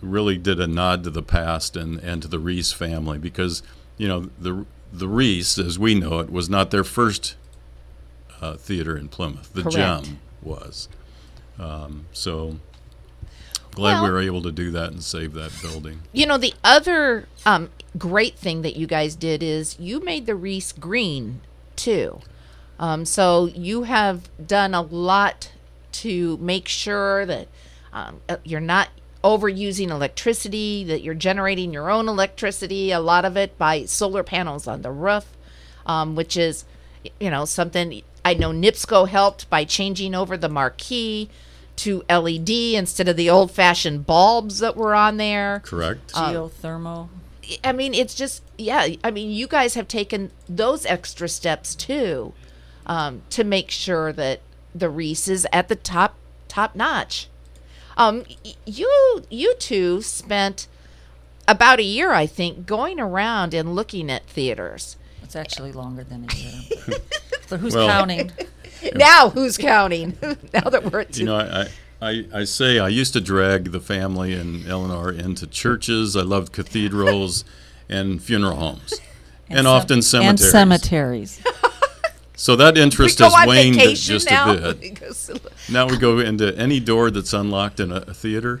really did a nod to the past and, and to the Reese family, because, you know, the the Reese, as we know it, was not their first uh, theater in Plymouth. The Correct. Gem was. Um, so glad well, we were able to do that and save that building. You know, the other um, great thing that you guys did is you made the Reese green, too. Um, so you have done a lot to make sure that um, you're not overusing electricity, that you're generating your own electricity, a lot of it by solar panels on the roof, um, which is, you know, something I know NIPSCO helped by changing over the marquee to L E D instead of the old-fashioned bulbs that were on there. Correct. Um, Geothermal. I mean, it's just, yeah, I mean, you guys have taken those extra steps, too, um, to make sure that the Reese is at the top, top notch. Um, you, you two spent about a year, I think, going around and looking at theaters. It's actually longer than a year. So who's well, counting? Now who's counting? Now that we're at two. You know, I, I, I say I used to drag the family and Eleanor into churches. I loved cathedrals and funeral homes and, and ce- often cemeteries. And cemeteries. So that interest has waned just now. a bit. Now we go into any door that's unlocked in a, a theater.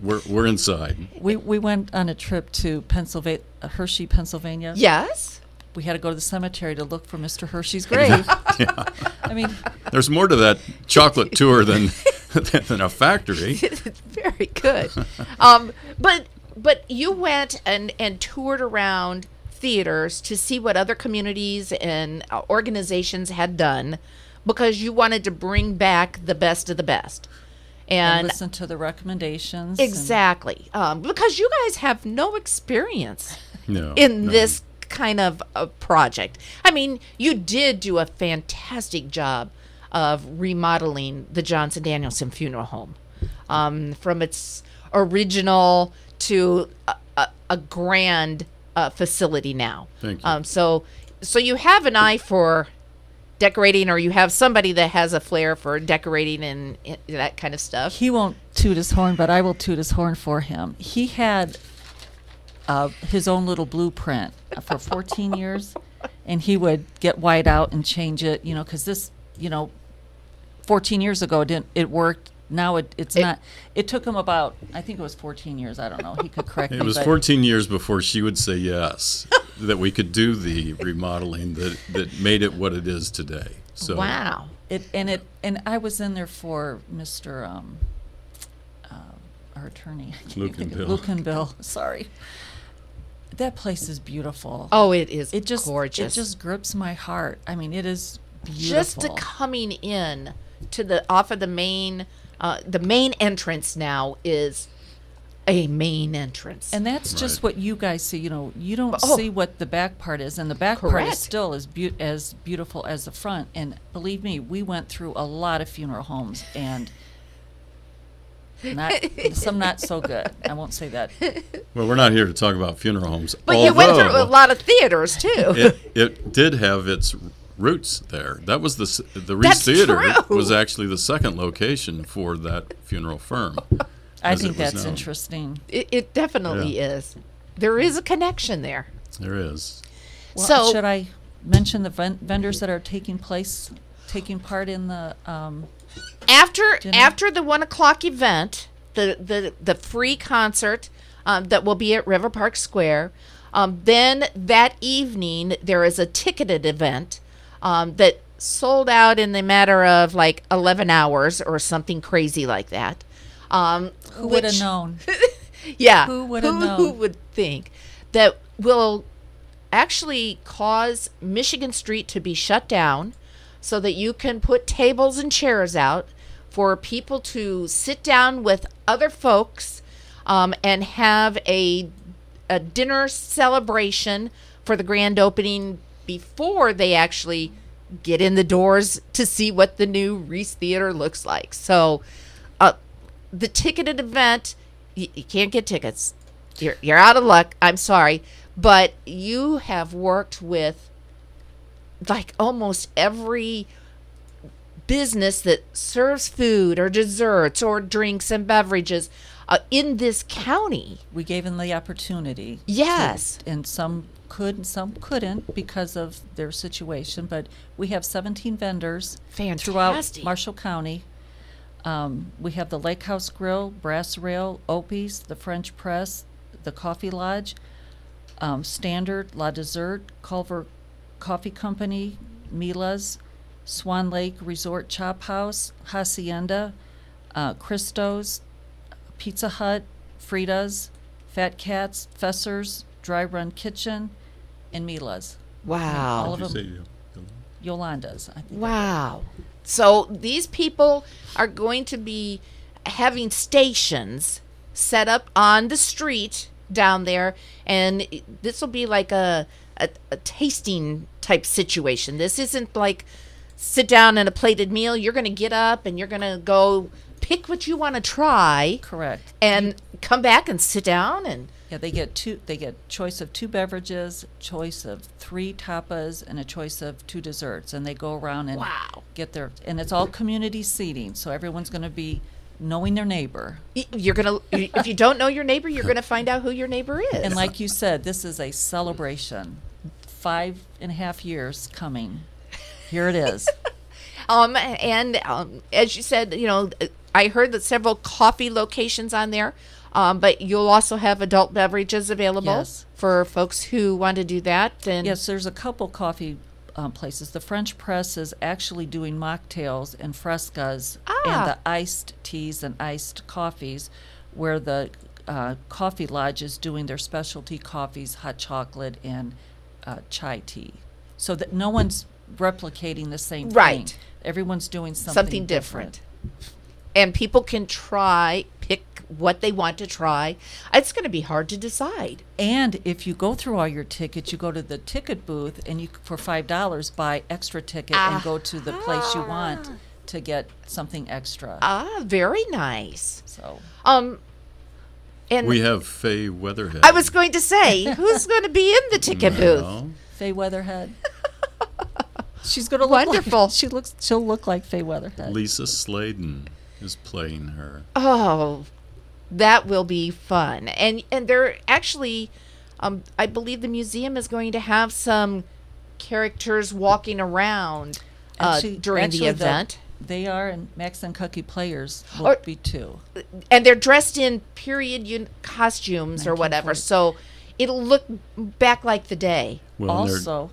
We're we're inside. We we went on a trip to Pennsylvania, Hershey, Pennsylvania. Yes. We had to go to the cemetery to look for Mister Hershey's grave. Yeah. I mean, there's more to that chocolate tour than than a factory. It's very good. Um, but but you went and, and toured around theaters to see what other communities and organizations had done, because you wanted to bring back the best of the best. And, and listen to the recommendations. Exactly. Um, because you guys have no experience no, in no. this kind of a project. I mean, you did do a fantastic job of remodeling the Johnson Danielson Funeral Home um, from its original to a, a, a grand uh, facility now. Thank you. Um, so, so you have an eye for decorating, or you have somebody that has a flair for decorating and, and that kind of stuff. He won't toot his horn, but I will toot his horn for him. He had uh, his own little blueprint for fourteen years, and he would get white out and change it, you know, because this, you know, fourteen years ago it didn't it worked. Now it, it's it, not. It took him about, I think it was fourteen years. I don't know. He could correct me. It was fourteen years before she would say yes, that we could do the remodeling that, that made it what it is today. So wow. It and it and I was in there for Mister Um, uh, our attorney. Luke and Bill. Luke and Bill. Sorry. That place is beautiful. Oh, it is. It just gorgeous. It just grips my heart. I mean, it is beautiful. Just to coming in to the off of the main. Uh, the main entrance now is a main entrance. And that's right. Just what you guys see. You know, you don't oh. see what the back part is. And the back Correct. Part is still as, be- as beautiful as the front. And believe me, we went through a lot of funeral homes and not, some not so good. I won't say that. Well, we're not here to talk about funeral homes. But Although, you went through a lot of theaters, too. It, it did have its roots there. That was the the Reese Theater true. was actually the second location for that funeral firm. I think that's known. Interesting. It, it definitely yeah. is. There is a connection there. There is. Well, so should I mention the ven- vendors that are taking place, taking part in the um, after dinner? After the one o'clock event, the the the free concert um, that will be at River Park Square. Um, then that evening there is a ticketed event. Um, that sold out in the matter of like eleven hours or something crazy like that. Um, who would have known? Yeah. Who would have known? Who would think that will actually cause Michigan Street to be shut down so that you can put tables and chairs out for people to sit down with other folks um, and have a, a dinner celebration for the grand opening before they actually get in the doors to see what the new Reese Theater looks like. So uh, the ticketed event, you, you can't get tickets. You're, you're out of luck. I'm sorry. But you have worked with like almost every business that serves food or desserts or drinks and beverages uh, in this county. We gave them the opportunity. Yes. To, and some could and some couldn't because of their situation. But we have seventeen vendors. Fantastic. Throughout Marshall County. Um, we have the Lake House Grill, Brass Rail, Opie's, the French Press, the Coffee Lodge, um, Standard, La Dessert, Culver Coffee Company, Mila's, Swan Lake Resort Chop House, Hacienda, uh, Christo's, Pizza Hut, Frida's, Fat Cats, Fesser's, Dry Run Kitchen, and Mila's. Wow. All of them. Yolanda's. I think. Wow. So these people are going to be having stations set up on the street down there, and this will be like a, a, a tasting type situation. This isn't like sit down and a plated meal. You're going to get up and you're going to go pick what you want to try. Correct. And come back and sit down and... Yeah, they get two. They get choice of two beverages, choice of three tapas, and a choice of two desserts. And they go around and wow. get their. And it's all community seating, so everyone's going to be knowing their neighbor. You're gonna. If you don't know your neighbor, you're going to find out who your neighbor is. And like you said, this is a celebration. Five and a half years coming. Here it is. um, and um, as you said, you know, I heard that several coffee locations on there. Um, but you'll also have adult beverages available yes. for folks who want to do that. And yes, there's a couple coffee um, places. The French Press is actually doing mocktails and frescas ah. and the iced teas and iced coffees, where the uh, Coffee Lodge is doing their specialty coffees, hot chocolate, and uh, chai tea. So that no one's replicating the same right. thing. Everyone's doing something, something different. different. And people can try, pick what they want to try. It's going to be hard to decide. And if you go through all your tickets, you go to the ticket booth and you for five dollars buy extra ticket ah. and go to the place you want to get something extra. Ah, very nice. So, um, and we have Faye Weatherhead. I was going to say, who's going to be in the ticket well. booth? Faye Weatherhead. She's going to look wonderful. Like, she looks. She'll look like Faye Weatherhead. Lisa Sladen is playing her. Oh. That will be fun. And and they're actually, um, I believe the museum is going to have some characters walking around uh, actually, during actually the event. The, they are, and Max and Cookie Players will or, be too. And they're dressed in period un- costumes or whatever, so it'll look back like the day. Well, also...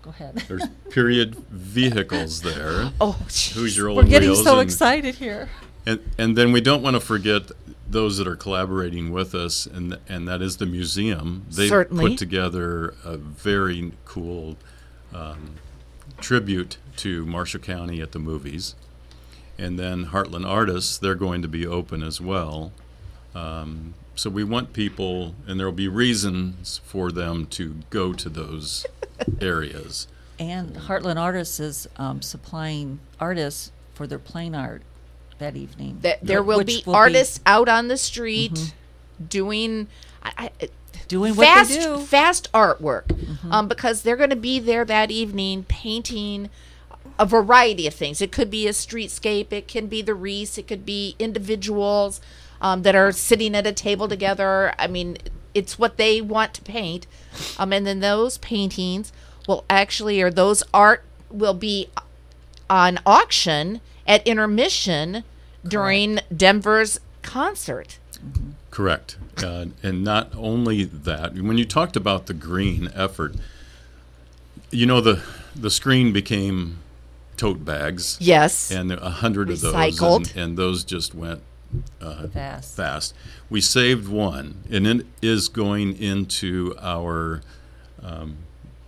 Go ahead. There's period vehicles there. Oh, geez. We're getting so and, excited here. And and then we don't want to forget those that are collaborating with us, and and that is the museum. They put together a very cool um, tribute to Marshall County at the movies. And then Heartland Artists, they're going to be open as well. Um, so we want people, and there will be reasons for them to go to those areas. And Heartland Artists is um, supplying artists for their plain art that evening. That, there yep. will Which be will artists be, out on the street mm-hmm. doing I, I, doing fast, what they do. Fast artwork mm-hmm. um, because they're going to be there that evening painting a variety of things. It could be a streetscape. It can be the wreaths. It could be individuals um, that are sitting at a table together. I mean, it's what they want to paint. Um, and then those paintings will actually, or those art will be on auction at intermission during Correct. Denver's concert. Mm-hmm. Correct. Uh, and not only that, when you talked about the green effort, you know, the the screen became tote bags. Yes. And a hundred of those. Recycled. And, and those just went uh, fast. fast. We saved one, and it is going into our... Um,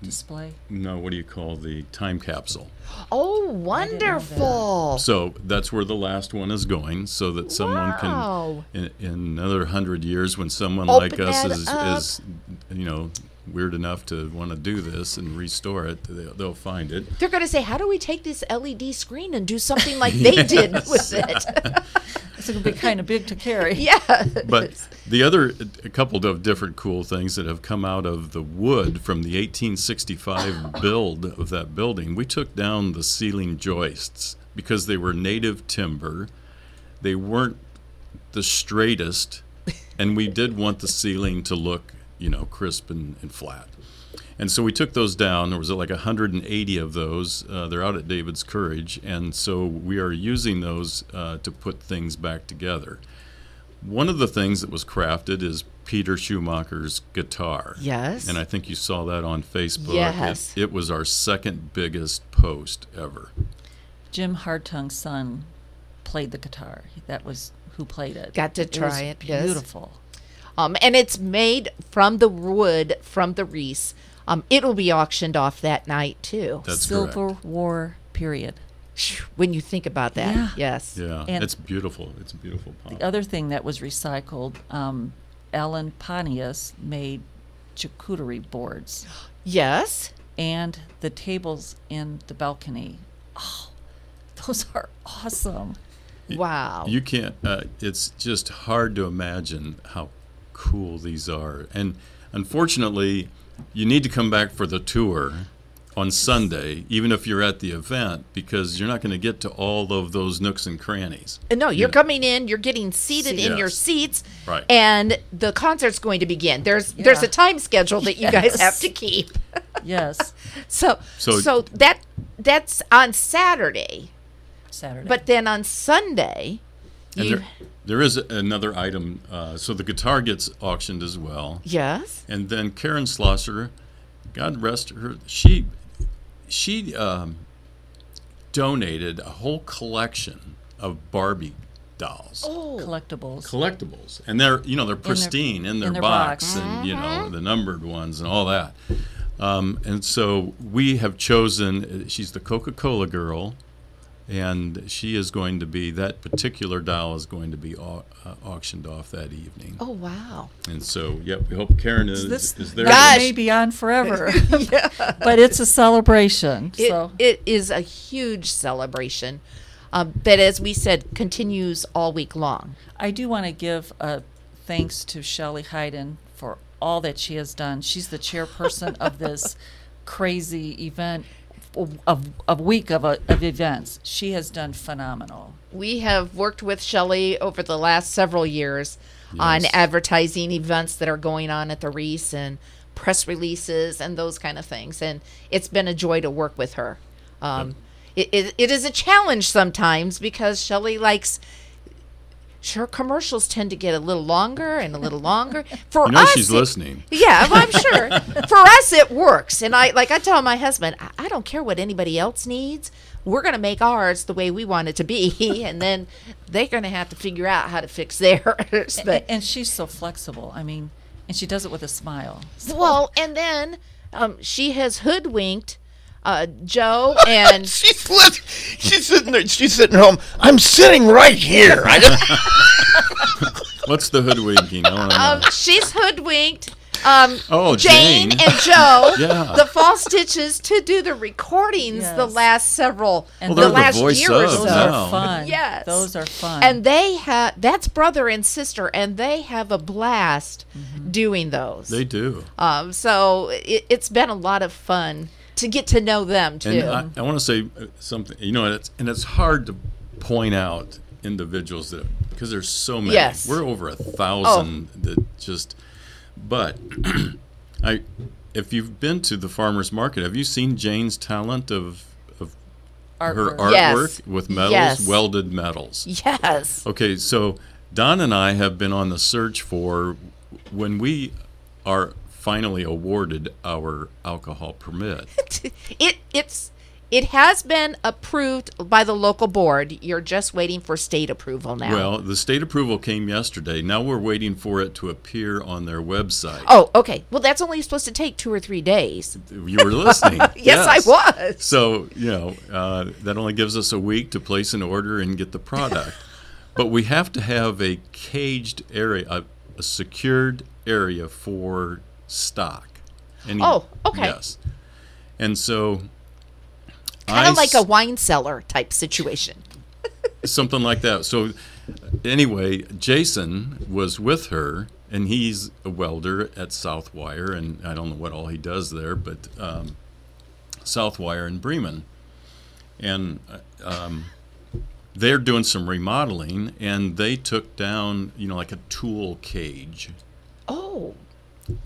display? No, what do you call the time capsule? Oh, wonderful. That. So that's where the last one is going, so that someone wow. can, in, in another hundred years, when someone Open like us is, is, you know, weird enough to want to do this and restore it, they'll, they'll find it. They're going to say, how do we take this L E D screen and do something like yes. they did with it? It's going to be kind of big to carry. Yeah. But the other, a couple of different cool things that have come out of the wood from the eighteen sixty-five build of that building, we took down the ceiling joists because they were native timber. They weren't the straightest, and we did want the ceiling to look, you know, crisp and, and flat. And so we took those down. There was like one hundred eighty of those. Uh, they're out at David's Courage. And so we are using those uh, to put things back together. One of the things that was crafted is Peter Schumacher's guitar. Yes. And I think you saw that on Facebook. Yes. It, it was our second biggest post ever. Jim Hartung's son played the guitar. That was who played it. Got to try it. It was beautiful. Yes. Um, and it's made from the wood from the Reese. Um, it'll be auctioned off that night, too. That's correct. Silver War period. When you think about that, yeah. Yes. Yeah, and it's beautiful. It's a beautiful pot. The other thing that was recycled, um, Alan Pontius made charcuterie boards. Yes. And the tables in the balcony. Oh, those are awesome. Wow. You, you can't, uh, it's just hard to imagine how cool these are. And unfortunately, you need to come back for the tour on Sunday, even if you're at the event, because you're not going to get to all of those nooks and crannies. No, you're yeah. coming in, you're getting seated yes. in your seats, right. and the concert's going to begin. There's yeah. there's a time schedule that yes. you guys have to keep. Yes. So, so so that that's on Saturday. Saturday. But then on Sunday, you... There, there is another item. Uh, so the guitar gets auctioned as well. Yes. And then Karen Slosser, God rest her, she... She um, donated a whole collection of Barbie dolls. Oh, collectibles. Collectibles. And they're, you know, they're pristine in their, in their, in their box, box. Mm-hmm. And, you know, the numbered ones and all that. Um, and so we have chosen, she's the Coca-Cola girl, and she is going to be, that particular doll is going to be au- uh, auctioned off that evening. Oh, wow. And so, yep, yeah, we hope Karen is, this, is there. Gosh, may be on forever. Yeah. But it's a celebration. It, so. It is a huge celebration um, that, as we said, continues all week long. I do want to give uh, thanks to Shelley Hyden for all that she has done. She's the chairperson of this crazy event. Of a week of, a, of events. She has done phenomenal. We have worked with Shelley over the last several years yes. on advertising events that are going on at the Reese and press releases and those kind of things. And it's been a joy to work with her. Um, it, it, it is a challenge sometimes because Shelley likes... Sure, commercials tend to get a little longer and a little longer. For you know us, she's it, listening. Yeah, well, I'm sure. For us, it works. And I, like I tell my husband, I, I don't care what anybody else needs. We're going to make ours the way we want it to be, and then they're going to have to figure out how to fix theirs. But, and, and she's so flexible. I mean, and she does it with a smile. So. Well, and then um, she has hoodwinked. Uh, Joe and she's, she's sitting there. She's sitting at home. I'm sitting right here. I just What's the hoodwinking? I don't know. Um, she's hoodwinked. Um, oh, Jane, Jane and Joe, yeah. the false stitches to do the recordings yes. the last several, and well, the last the year or so. Those are fun. Yes, those are fun. And they have that's brother and sister, and they have a blast mm-hmm. doing those. They do. Um, so it, it's been a lot of fun. To get to know them too. And I, I want to say something. You know, and it's, and it's hard to point out individuals that because there's so many. Yes. We're over a thousand oh. that just. But I, if you've been to the farmers market, have you seen Jane's talent of of artwork. her artwork yes. with metals, yes. welded metals? Yes. Okay, so Don and I have been on the search for when we are. Finally awarded our alcohol permit. it it's it has been approved by the local board. You're just waiting for state approval now. Well, the state approval came yesterday. Now we're waiting for it to appear on their website. Oh, okay. Well, that's only supposed to take two or three days. You were listening. yes, yes, I was. So, you know, uh, that only gives us a week to place an order and get the product. But we have to have a caged area, a, a secured area for stock. And oh, okay. Yes. And so kind of like a wine cellar type situation. Something like that. So anyway, Jason was with her, and he's a welder at Southwire, and I don't know what all he does there, but um, Southwire in Bremen. And um, they're doing some remodeling, and they took down, you know, like a tool cage. Oh.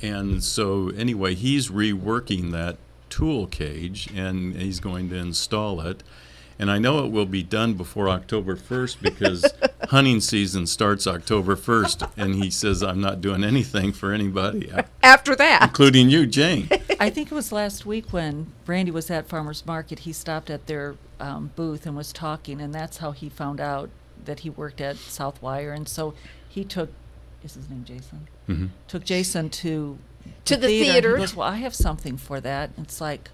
And so anyway, he's reworking that tool cage, and he's going to install it. And I know it will be done before October first because hunting season starts October first, and he says, I'm not doing anything for anybody. After that. Including you, Jane. I think it was last week when Randy was at Farmer's Market, he stopped at their um, booth and was talking, and that's how he found out that he worked at Southwire. And so he took, is his name Jason? Mm-hmm. Took Jason to, to, to the theater. theater. He goes, well, I have something for that. It's like...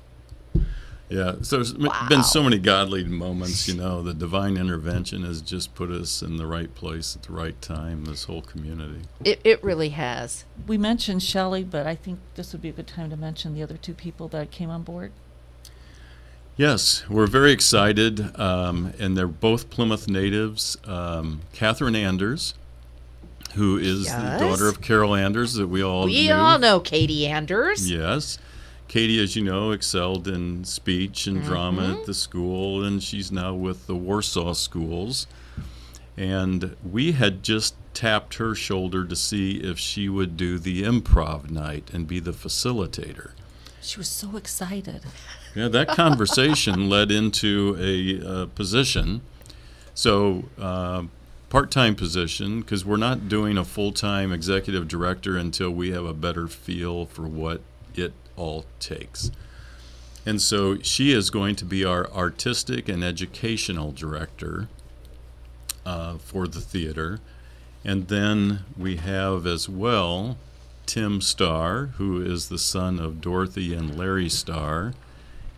Yeah, so there's wow. been so many godly moments, you know. The divine intervention has just put us in the right place at the right time, this whole community. It it really has. We mentioned Shelley, but I think this would be a good time to mention the other two people that came on board. Yes, we're very excited, um, and they're both Plymouth natives. Um, Katherine Anders, who is yes. the daughter of Carol Anders that we all We knew. all know Katie Anders. Yes. Katie, as you know, excelled in speech and mm-hmm. drama at the school, and she's now with the Warsaw Schools. And we had just tapped her shoulder to see if she would do the improv night and be the facilitator. She was so excited. Yeah, that conversation led into a uh, position. So, uh, part-time position, because we're not doing a full-time executive director until we have a better feel for what it all takes. And so she is going to be our artistic and educational director uh, for the theater. And then we have as well Tim Starr, who is the son of Dorothy and Larry Starr.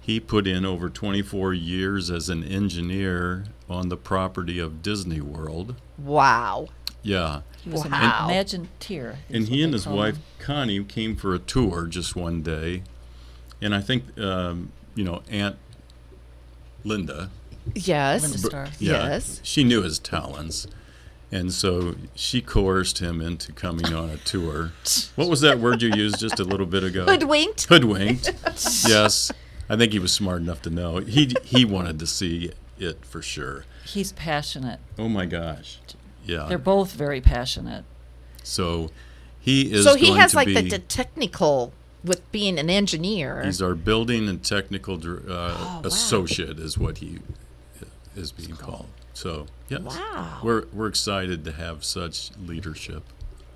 He put in over twenty-four years as an engineer on the property of Disney World. Wow. Yeah. He was wow. an imagineer. And he and his wife, him. Connie, came for a tour just one day. And I think, um, you know, Aunt Linda. Yes. Linda Starr. Yeah, yes. She knew his talents. And so she coerced him into coming on a tour. What was that word you used just a little bit ago? Hoodwinked. Hoodwinked. Yes. I think he was smart enough to know. He, he wanted to see it for sure. He's passionate. Oh, my gosh. Yeah. They're both very passionate. So he is So he going has to like be, the, the technical with being an engineer. He's our building and technical uh, oh, associate wow. is what he is being called. called. So, yes. Wow. We're we're excited to have such leadership.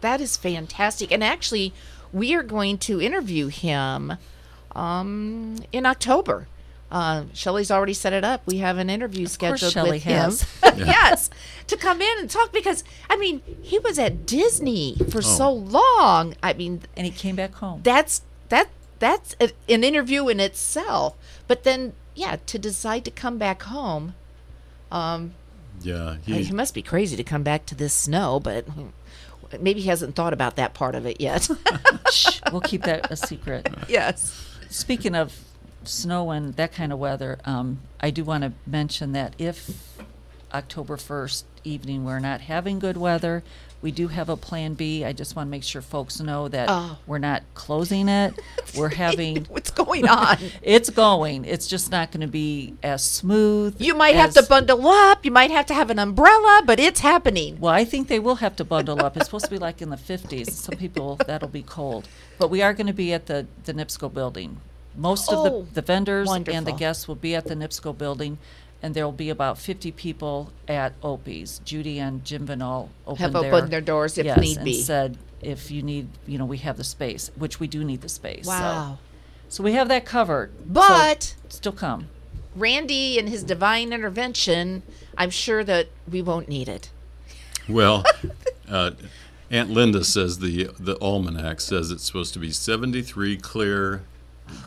That is fantastic. And actually, we are going to interview him um, in October. Uh, Shelley's already set it up. We have an interview of scheduled Shelley with has. him. Yeah. Yes, to come in and talk because, I mean, he was at Disney for oh. so long. I mean, and he came back home. That's that that's a, an interview in itself. But then, yeah, to decide to come back home, um, yeah, he, I mean, he must be crazy to come back to this snow. But maybe he hasn't thought about that part of it yet. Shh, we'll keep that a secret. Yes. Speaking of snow and that kind of weather, um, I do want to mention that if October first evening we're not having good weather, we do have a plan B. I just want to make sure folks know that oh. we're not closing it. We're having... What's going on? It's going. It's just not going to be as smooth. You might as, have to bundle up. You might have to have an umbrella, but it's happening. Well, I think they will have to bundle up. It's supposed to be like in the fifties. Some people, that'll be cold. But we are going to be at the, the NIPSCO building. Most oh, of the, the vendors wonderful. and the guests will be at the NIPSCO building, and there will be about fifty people at Opie's. Judy and Jim Vanall opened have their, opened their doors if yes, need and be. and said, if you need, you know, we have the space, which we do need the space. Wow. So, so we have that covered. But so still come. Randy and his divine intervention, I'm sure that we won't need it. Well, uh, Aunt Linda says the, the almanac says it's supposed to be seventy-three clear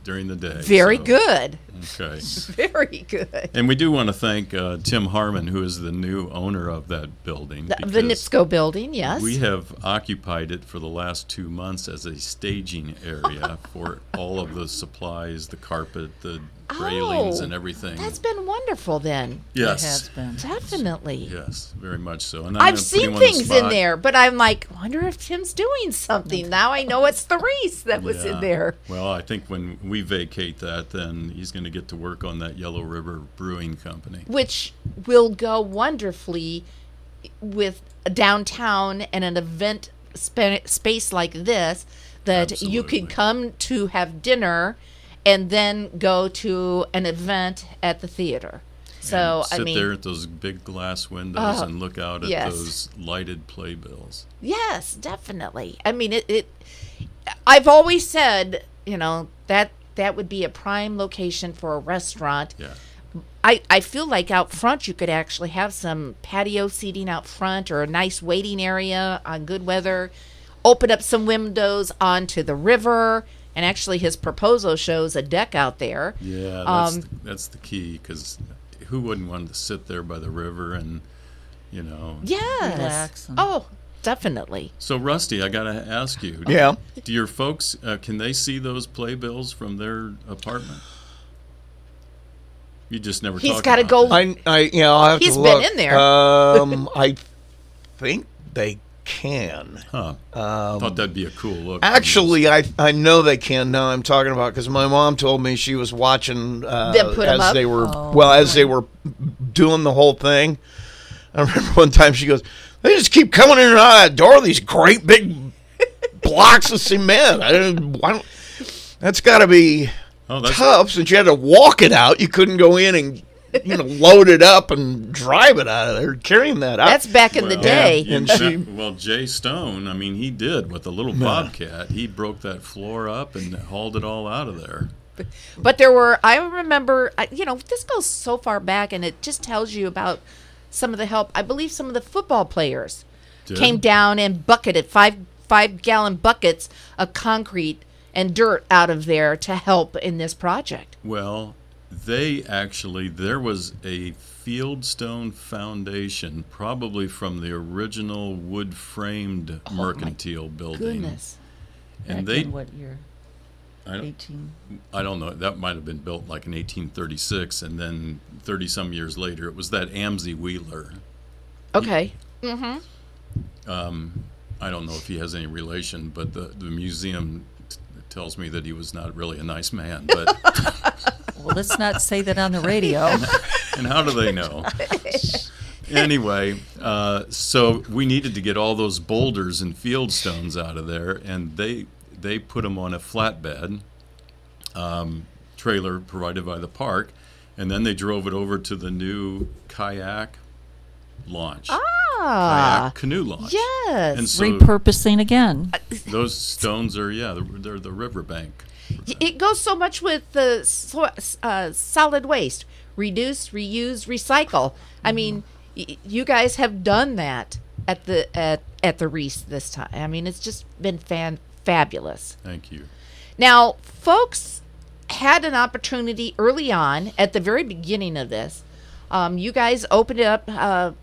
during the day. Very so. good. Okay. Very good. And we do want to thank uh, Tim Harmon, who is the new owner of that building. The, the NIPSCO building, yes. We have occupied it for the last two months as a staging area for all of the supplies, the carpet, the oh, railings and everything. That's been wonderful then. Yes. It has been. Definitely. Yes, very much so. And I've seen things in there, but I'm like, wonder if Tim's doing something. Now I know it's the Reese that was yeah. in there. Well, I think when we vacate that, then he's going to get to work on that Yellow River Brewing Company. Which will go wonderfully with downtown and an event spa- space like this that Absolutely. You could come to have dinner and then go to an event at the theater. So sit I mean, there at those big glass windows uh, and look out at yes. those lighted playbills. Yes, definitely. I mean, it, it. I've always said, you know, that that would be a prime location for a restaurant. Yeah. I, I feel like out front you could actually have some patio seating out front or a nice waiting area on good weather. Open up some windows onto the river. And actually his proposal shows a deck out there. Yeah, that's, um, the, that's the key, because who wouldn't want to sit there by the river and, you know. Yes. Relax and... Oh, definitely. So, Rusty, I got to ask you. Yeah. Do your folks, uh, can they see those playbills from their apartment? You just never He's got to go. I, I, you know, I have He's to look. He's been in there. Um, I think they can. Huh. Um, thought that'd be a cool look. Actually, I I know they can. Now I'm talking about because my mom told me she was watching uh, as they were oh, well as they were doing the whole thing. I remember one time she goes, "They just keep coming in and out of that door. These great big blocks of cement. I don't. Why don't that's got to be." Oh, that's tough, since you had to walk it out. You couldn't go in and, you know, load it up and drive it out of there, carrying that out. That's back in well, the day. Yeah, and she, well, Jay Stone, I mean, he did with the little Bobcat. He broke that floor up and hauled it all out of there. But, but there were, I remember, you know, this goes so far back, and it just tells you about some of the help. I believe some of the football players did. Came down and bucketed five, five-gallon buckets of concrete and dirt out of there to help in this project. Well, they actually, there was a fieldstone foundation, probably from the original wood-framed oh, mercantile building. Goodness. And back they in what year? I eighteen. I don't know. That might have been built like in eighteen thirty-six, and then thirty-some years later, it was that Amzie Wheeler. Okay. He, mm-hmm. Um, I don't know if he has any relation, but the, the museum tells me that he was not really a nice man, but well, let's not say that on the radio. And how do they know? Anyway, uh, so we needed to get all those boulders and fieldstones out of there, and they they put them on a flatbed um, trailer provided by the park, and then they drove it over to the new kayak launch. Ah. Kayak canoe launch. Yes. And so repurposing again. Those stones are, yeah, they're the riverbank. It goes so much with the so, uh, solid waste. Reduce, reuse, recycle. I mean, y- you guys have done that at the at, at the Reese this time. I mean, it's just been fan- fabulous. Thank you. Now, folks had an opportunity early on at the very beginning of this. Um, you guys opened it up uh,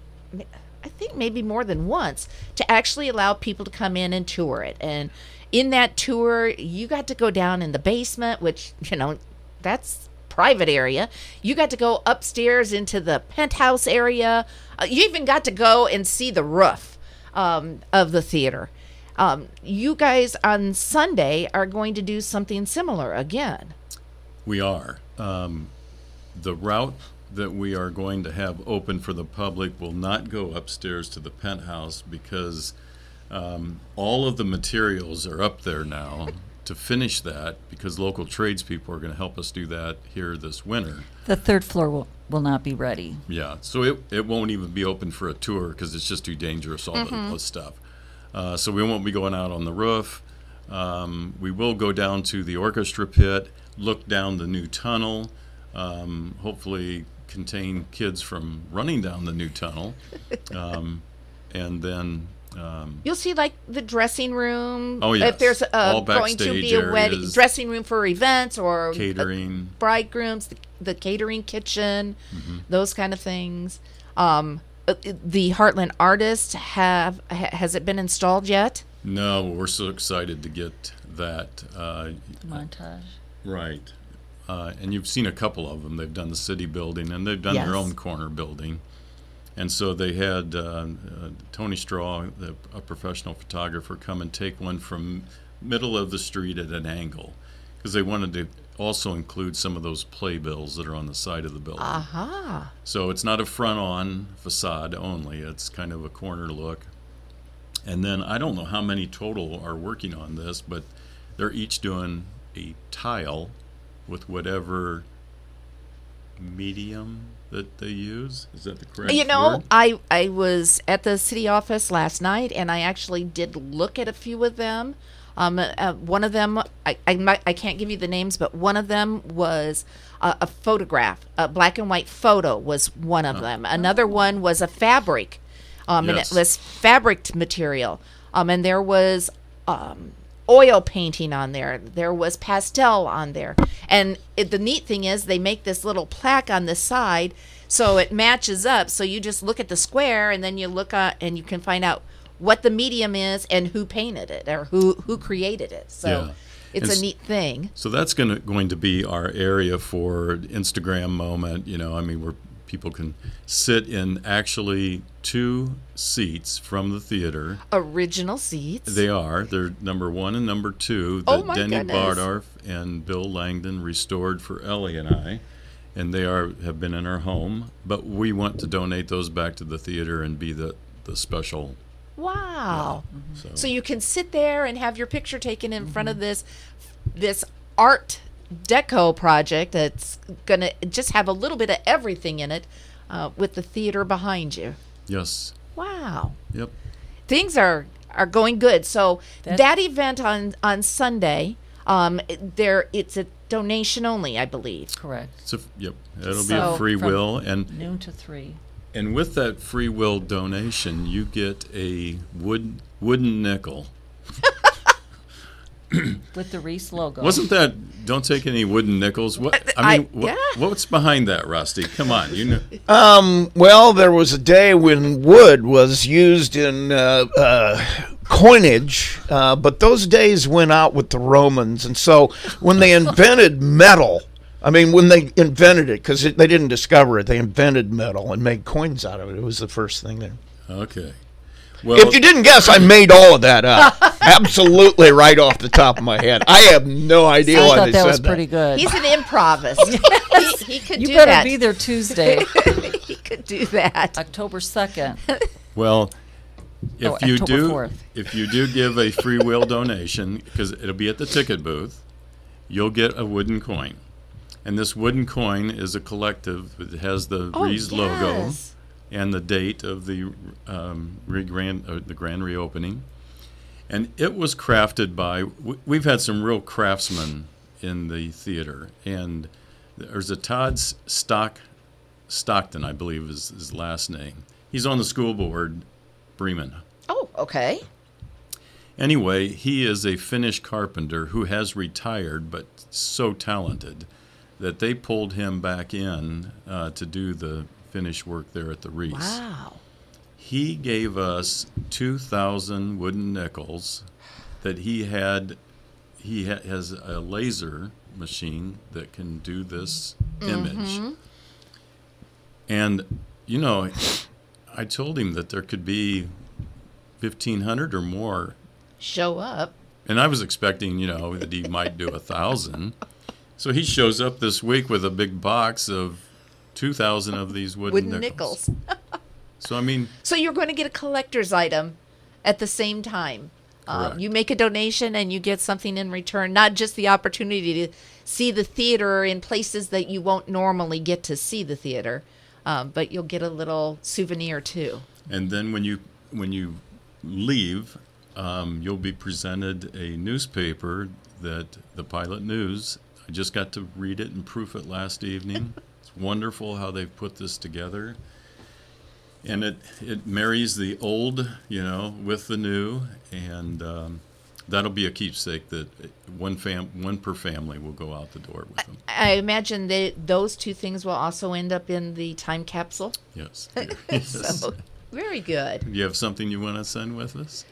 I think maybe more than once, to actually allow people to come in and tour it. And in that tour, you got to go down in the basement, which, you know, that's private area. You got to go upstairs into the penthouse area. Uh, you even got to go and see the roof um, of the theater. Um, you guys on Sunday are going to do something similar again. We are. Um, the route that we are going to have open for the public will not go upstairs to the penthouse because um, all of the materials are up there now to finish that, because local tradespeople are going to help us do that here this winter. The third floor will, will not be ready. Yeah, so it, it won't even be open for a tour because it's just too dangerous, all mm-hmm. the stuff. Uh, so we won't be going out on the roof. Um, we will go down to the orchestra pit, look down the new tunnel, um, hopefully contain kids from running down the new tunnel, um, and then um, you'll see like the dressing room. Oh yes, if there's a, all going to be a wedding dressing room for events or catering, uh, bridegrooms, the, the catering kitchen, mm-hmm. those kind of things. Um, the Heartland Artists have ha- has it been installed yet? No, we're so excited to get that uh, montage. Right. uh, and you've seen a couple of them. They've done the city building, and they've done yes. their own corner building. And so they had uh, uh, Tony Straw, the, a professional photographer, come and take one from middle of the street at an angle, because they wanted to also include some of those playbills that are on the side of the building. Aha! Uh-huh. So it's not a front-on facade only. It's kind of a corner look. And then I don't know how many total are working on this, but they're each doing a tile with whatever medium that they use. Is that the correct you know word? I I was at the city office last night, and I actually did look at a few of them. Um uh, one of them, I I, might, I can't give you the names, but one of them was a, a photograph, a black and white photo was one of oh. them. Another one was a fabric, um yes. and it was fabric material, um and there was um oil painting on there. There was pastel on there. And it, the neat thing is they make this little plaque on the side so it matches up. So you just look at the square, and then you look at, and you can find out what the medium is and who painted it or who, who created it. So yeah. it's and a neat thing. So that's gonna, going to be our area for Instagram moment. You know, I mean, where people can sit in actually two seats from the theater. Original seats. They are. They're number one and number two that oh my Denny goodness. Bardorf and Bill Langdon restored for Ellie and I. And they are have been in our home. But we want to donate those back to the theater and be the, the special. Wow. Yeah, mm-hmm. so. so you can sit there and have your picture taken in mm-hmm. front of this this art deco project that's going to just have a little bit of everything in it, uh, with the theater behind you. Yes. Wow. Yep. Things are, are going good. So that, that event on, on Sunday, um, there it's a donation only, I believe. Correct. So yep, it'll so be a free will, and noon to three. And with that free will donation, you get a wood wooden nickel. With the Reese logo. Wasn't that, don't take any wooden nickels? What I mean, I, yeah. what, what's behind that, Rusty? Come on, you know. Um, well, there was a day when wood was used in uh, uh, coinage, uh, but those days went out with the Romans. And so when they invented metal, I mean, when they invented it, because they didn't discover it, they invented metal and made coins out of it. It was the first thing there. Okay. Well, if you didn't guess, I made all of that up. Absolutely right off the top of my head. I have no idea so why they said that. I thought that was pretty good. He's an improvist. he, he could you do that. You better be there Tuesday. He could do that. October second. Well, if oh, you October do fourth. If you do give a free will donation, because it'll be at the ticket booth, you'll get a wooden coin. And this wooden coin is a collective that has the oh, Reese yes. logo and the date of the um, re- grand, uh, the grand reopening. And it was crafted by, w- we've had some real craftsmen in the theater. And there's a Todd Stock, Stockton, I believe is his last name. He's on the school board, Bremen. Oh, okay. Anyway, he is a Finnish carpenter who has retired, but so talented that they pulled him back in uh, to do the Finnish work there at the Reese. Wow. He gave us two thousand wooden nickels that he had. He ha- has a laser machine that can do this image. Mm-hmm. And, you know, I told him that there could be fifteen hundred or more show up. And I was expecting, you know, that he might do one thousand. So he shows up this week with a big box of two thousand of these wooden, wooden nickels. nickels. So I mean, so you're going to get a collector's item at the same time. Um, you make a donation and you get something in return, not just the opportunity to see the theater in places that you won't normally get to see the theater, um, but you'll get a little souvenir too. And then when you when you leave, um, you'll be presented a newspaper that the Pilot News. I just got to read it and proof it last evening. It's wonderful how they've put this together. And it, it marries the old, you know, with the new. And um, that'll be a keepsake that one fam one per family will go out the door with them. I, I imagine that those two things will also end up in the time capsule. Yes. yes. So, very good. Do you have something you want to send with us?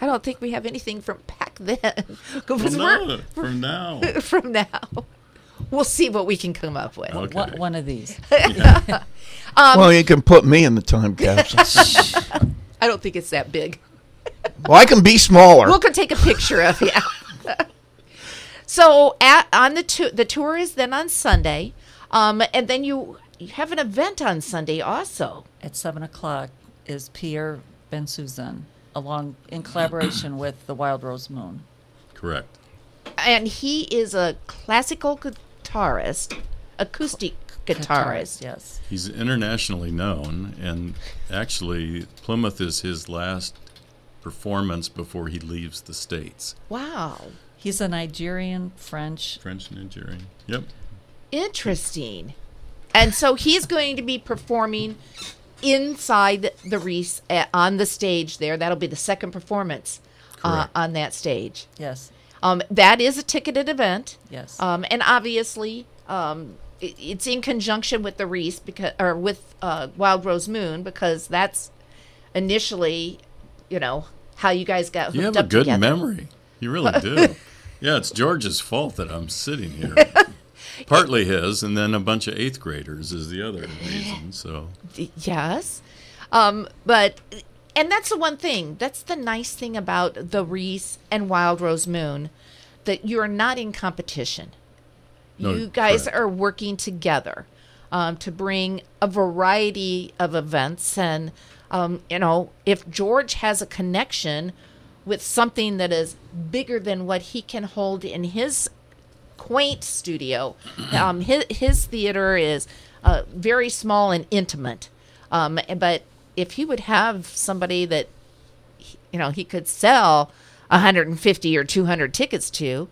I don't think we have anything from Pac. then. From now. From now. From now. We'll see what we can come up with. Okay. What, one of these. Yeah. um, well, you can put me in the time capsule. I don't think it's that big. Well, I can be smaller. We'll can take a picture of you. So at, on the tour, the tour is then on Sunday, um, and then you you have an event on Sunday also. At seven o'clock is Pierre Bensouzan, along in collaboration with the Wild Rose Moon. Correct. And he is a classical guitarist, acoustic guitarist. guitarist. Yes. He's internationally known, and actually Plymouth is his last performance before he leaves the States. Wow. He's a Nigerian, French. French, Nigerian. Yep. Interesting. And so he's going to be performing inside the Reese on the stage there. That'll be the second performance uh, on that stage. Yes. Um, that is a ticketed event. Yes. Um, and obviously, um, it, it's in conjunction with the Reese because, or with uh, Wild Rose Moon, because that's initially, you know, how you guys got hooked up. You have up a good together. Memory. You really do. Yeah, it's George's fault that I'm sitting here. Partly his, and then a bunch of eighth graders is the other reason. So. Yes. Um, but. And that's the one thing. That's the nice thing about the Reese and Wild Rose Moon, that you're not in competition. No, you guys correct. Are working together um, to bring a variety of events. And, um, you know, if George has a connection with something that is bigger than what he can hold in his quaint studio, um, his, his theater is uh, very small and intimate. Um, but... If he would have somebody that, you know, he could sell one hundred fifty or two hundred tickets to,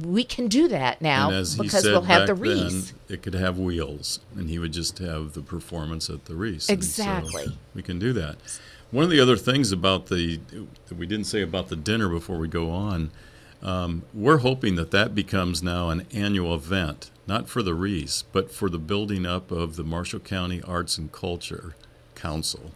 we can do that now because we'll have the Reese. It could have wheels, and he would just have the performance at the Reese. Exactly. So we can do that. One of the other things about the that we didn't say about the dinner before we go on, um, we're hoping that that becomes now an annual event, not for the Reese, but for the building up of the Marshall County Arts and Culture Council.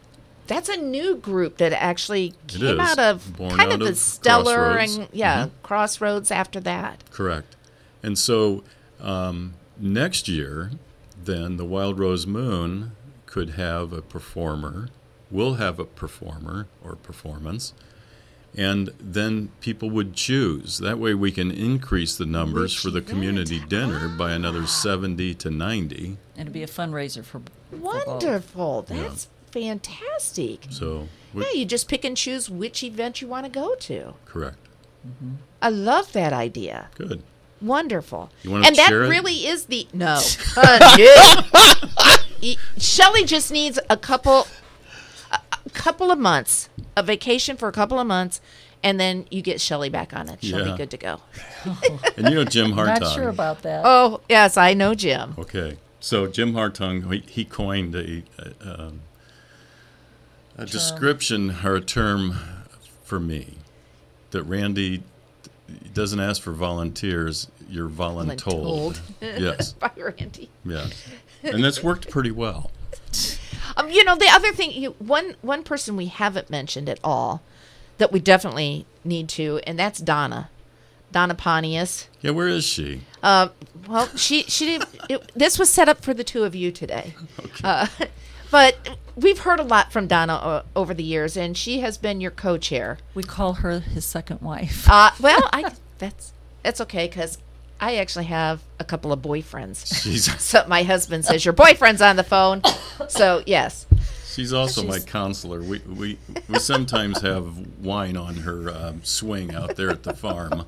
That's a new group that actually came out of Born kind out of the stellar and yeah mm-hmm. Crossroads after that. Correct. And so um, next year, then the Wild Rose Moon could have a performer, will have a performer or performance, and then people would choose. That way, we can increase the numbers Which for the community dinner ah. by another seventy to ninety. And it'd be a fundraiser for. Wonderful. That's yeah. fantastic. So we, yeah, you just pick and choose which event you want to go to. Correct. Mm-hmm. I love that idea. Good. Wonderful. You want to share it? And that really is the no. Uh, Shelley just needs a couple, a, a couple of months, a vacation for a couple of months, and then you get Shelley back on it. She'll yeah. be good to go. And you know Jim Hartung. Not sure about that. Oh yes, I know Jim. Okay. So Jim Hartung, he, he coined a, a, a description or a term for me that Randy doesn't ask for volunteers, you're voluntold. Yes. By Randy. Yeah. And that's worked pretty well. Um, you know, the other thing, you, one, one person we haven't mentioned at all that we definitely need to, and that's Donna. Donna Pontius. Yeah, where is she? Uh, well, she she did, it, this was set up for the two of you today. Okay. Uh, but we've heard a lot from Donna uh, over the years, and she has been your co-chair. We call her his second wife. Uh, well, I that's that's okay because I actually have a couple of boyfriends. Jesus. So my husband says your boyfriend's on the phone. So yes. She's also She's... my counselor. We, we we sometimes have wine on her um, swing out there at the farm.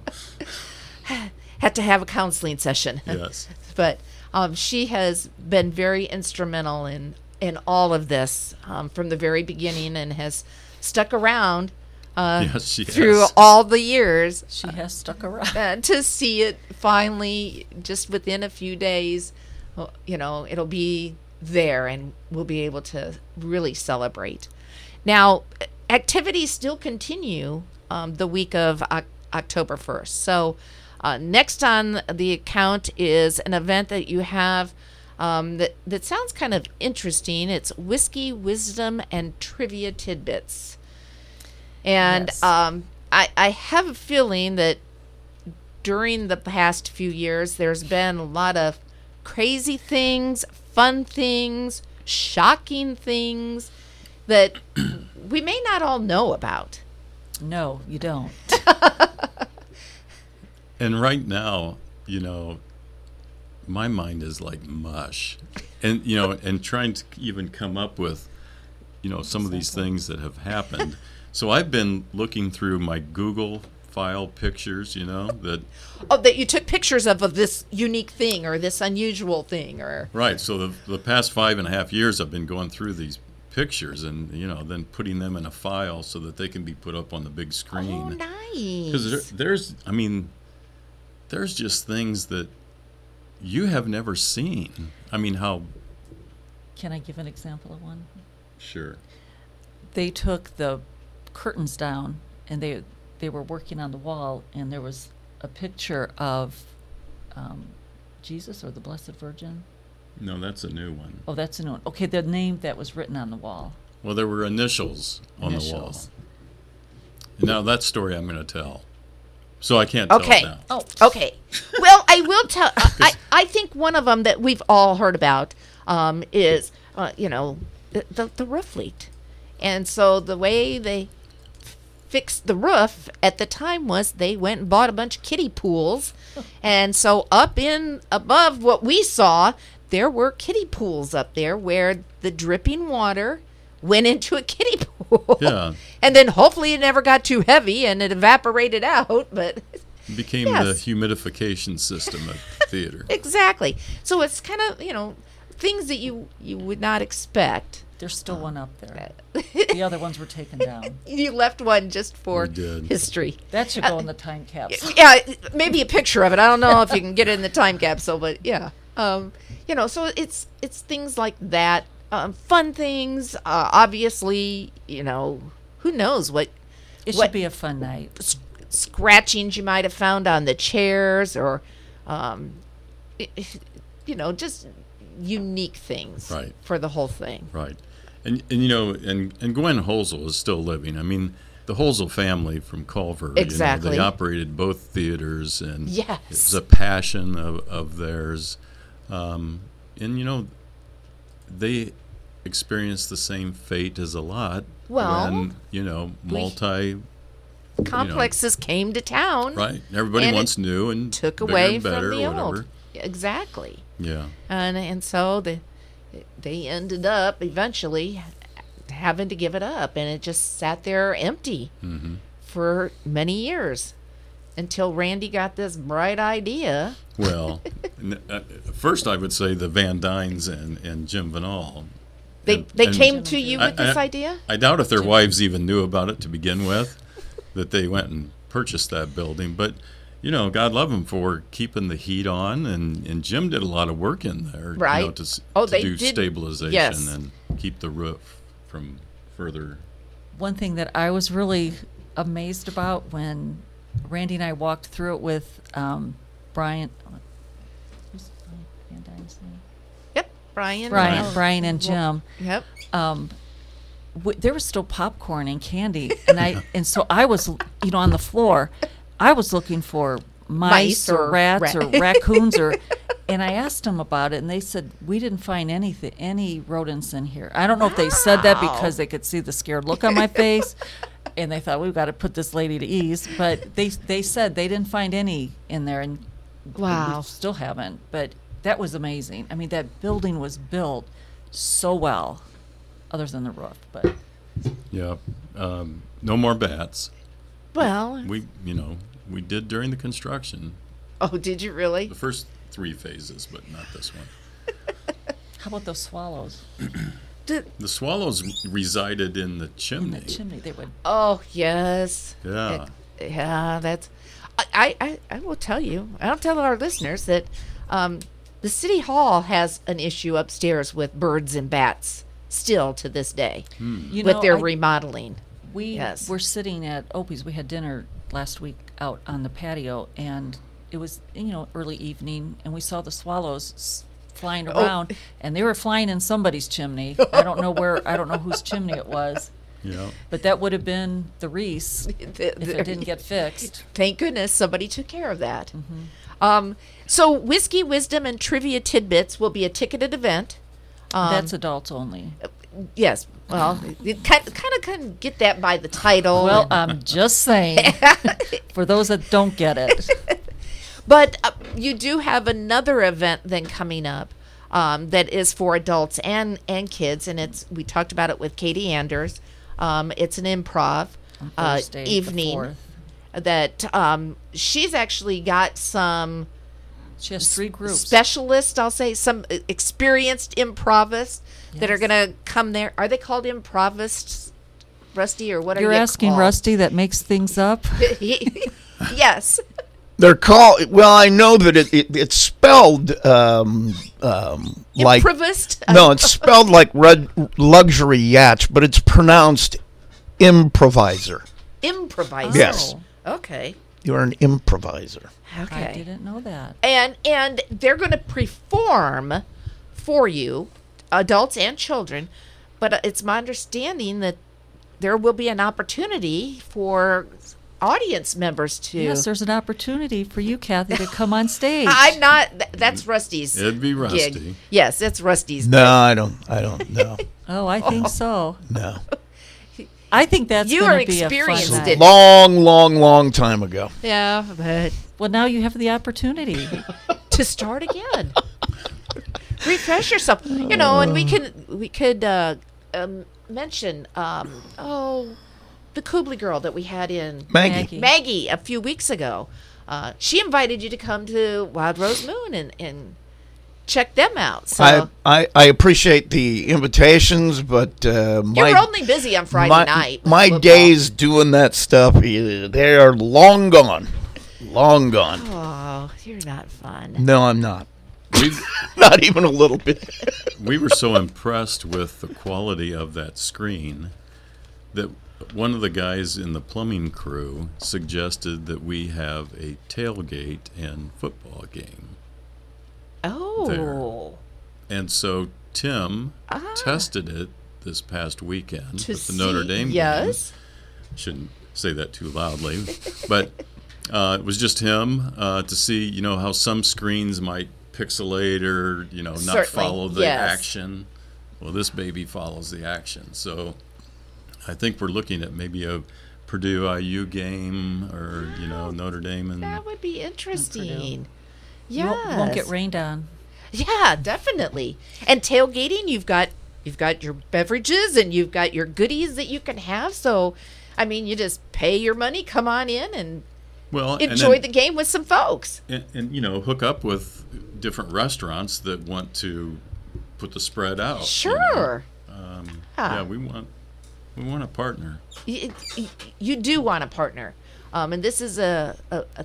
Had to have a counseling session. Yes. But um, she has been very instrumental in, in all of this um, from the very beginning and has stuck around uh, yes, she through has. all the years. She has stuck around. Uh, to see it finally, just within a few days, you know, it'll be... there and we'll be able to really celebrate. Now, activities still continue um, the week of o- October first. So uh, next on the account is an event that you have um, that, that sounds kind of interesting. It's Whiskey, Wisdom, and Trivia Tidbits. And yes. um, I, I have a feeling that during the past few years, there's been a lot of crazy things, fun things, shocking things that we may not all know about. No, you don't. And right now, you know, my mind is like mush. And, you know, and trying to even come up with, you know, some exactly. of these things that have happened. So I've been looking through my Google file pictures, you know, that... Oh, that you took pictures of, of this unique thing or this unusual thing or... Right. So the, the past five and a half years I've been going through these pictures and, you know, then putting them in a file so that they can be put up on the big screen. Oh, nice. Because there, there's, I mean, there's just things that you have never seen. I mean, how... Can I give an example of one? Sure. They took the curtains down and they... they were working on the wall, and there was a picture of um, Jesus or the Blessed Virgin. No, that's a new one. Oh, that's a new one. Okay, the name that was written on the wall. Well, there were initials on initials. the wall. Now, that story I'm going to tell. So I can't okay. tell it now. Oh, okay. Well, I will tell. I, I think one of them that we've all heard about um, is, uh, you know, the, the, the roof leaked. And so the way they... fixed the roof at the time was they went and bought a bunch of kiddie pools, and so up in above what we saw, there were kiddie pools up there where the dripping water went into a kiddie pool. Yeah. And then hopefully it never got too heavy and it evaporated out, but it became yes. the humidification system at the theater. Exactly. So it's kind of, you know, things that you you would not expect. There's still one up there. The other ones were taken down. You left one just for history. That should go uh, in the time capsule. Yeah, maybe a picture of it. I don't know if you can get it in the time capsule, but yeah. Um, you know, so it's it's things like that. Um, fun things, uh, obviously, you know, who knows what. It what should be a fun night. Sc- scratchings you might have found on the chairs or, um, it, you know, just unique things right. for the whole thing. Right. And, and you know, and, and Gwen Holzel is still living. I mean, the Holzel family from Culver. Exactly. You know, they operated both theaters, and yes. it was a passion of, of theirs. Um, and, you know, they experienced the same fate as a lot. Well, when, you know, multi... complexes you know, came to town. Right. Everybody wants new and took away and better from the or whatever. Old. Exactly. Yeah. And and so the... they ended up eventually having to give it up, and it just sat there empty mm-hmm. for many years until Randy got this bright idea. Well, first I would say the Van Dynes and, and Jim Vanall. They and, they and came to you with I, this I, idea? I doubt if their wives even knew about it to begin with, that they went and purchased that building. But, you know, God love him for keeping the heat on, and, and Jim did a lot of work in there, right? You know, to, oh, to do did. stabilization yes. and keep the roof from further. One thing that I was really amazed about when Randy and I walked through it with um, Brian. Who's Van Dyne's name? Yep, Brian. Brian, oh. Brian, and Jim. Yep. Um, w- there was still popcorn and candy, and I and so I was, you know, on the floor. I was looking for mice, mice or, or rats rat. or raccoons, or, and I asked them about it, and they said, we didn't find anything, any rodents in here. I don't know wow. if they said that because they could see the scared look on my face, and they thought, we've got to put this lady to ease. But they they said they didn't find any in there, and wow. we still haven't. But that was amazing. I mean, that building was built so well, other than the roof. But yeah, um, no more bats. Well, we, you know, we did during the construction. Oh, did you really? The first three phases, but not this one. How about those swallows? did, the swallows resided in the chimney. In the chimney, they would. Oh, yes. Yeah. It, yeah, that's. I, I, I will tell you, I'll tell our listeners that um, the City Hall has an issue upstairs with birds and bats still to this day hmm. you with know, their I, remodeling. We yes. were sitting at Opie's. We had dinner last week out on the patio, and it was, you know, early evening, and we saw the swallows flying around, oh. and they were flying in somebody's chimney. I don't know where, I don't know whose chimney it was. Yeah. But that would have been the Reese if it didn't get fixed. Thank goodness somebody took care of that. Mm-hmm. Um, so Whiskey, Wisdom, and Trivia Tidbits will be a ticketed event. Um, That's adults only. Yes. Well, you kind of, kind of couldn't get that by the title. Well, I'm just saying, for those that don't get it. But uh, you do have another event then coming up um, that is for adults and, and kids, and it's we talked about it with Katie Anders. Um, it's an improv uh, Thursday, evening that um, she's actually got some. She has three groups. Specialists, I'll say, some experienced improvists yes. that are going to come there. Are they called improvists, Rusty, or what You're are they asking called? Rusty that makes things up? Yes. They're called, well, I know that it, it it's spelled um, um, like. Improvist? No, it's spelled like red, luxury yachts, but it's pronounced improviser. Improviser? Yes. Oh, okay. You're an improviser. Okay. I didn't know that. And and they're going to perform for you, adults and children, but it's my understanding that there will be an opportunity for audience members to. Yes, there's an opportunity for you, Kathy, to come on stage. I'm not. Th- that's Rusty's. It'd be Rusty. Gig. Yes, it's Rusty's. No, gig. I don't. I don't know. Oh, I think oh. so. No. I think that's you are experienced. It. Long, long, long time ago. Yeah, but well, now you have the opportunity to start again, refresh yourself. You know, and we can we could uh, um, mention um, oh the Kubli girl that we had in Maggie Maggie, Maggie a few weeks ago. Uh, she invited you to come to Wild Rose Moon and. and check them out. So. I, I, I appreciate the invitations, but uh, my, you're only busy on Friday my, night. My football. Days doing that stuff, they are long gone. Long gone. Oh, you're not fun. No, I'm not. Not even a little bit. We were so impressed with the quality of that screen that one of the guys in the plumbing crew suggested that we have a tailgate and football game. Oh. There. And so Tim ah. tested it this past weekend to with the Notre Dame see, yes. game. Shouldn't say that too loudly. But uh, it was just him uh, to see, you know, how some screens might pixelate or, you know, not Certainly, follow the yes. action. Well, this baby follows the action. So I think we're looking at maybe a Purdue I U game or, wow. you know, Notre Dame. And that would be interesting. Yeah, won't, won't get rained on. Yeah, definitely. And tailgating, you've got you've got your beverages and you've got your goodies that you can have. So, I mean, you just pay your money, come on in, and well, enjoy and then, the game with some folks. And, and you know, hook up with different restaurants that want to put the spread out. Sure. You know? um, yeah. yeah, we want we want a partner. You, you do want a partner, um, and this is a. a, a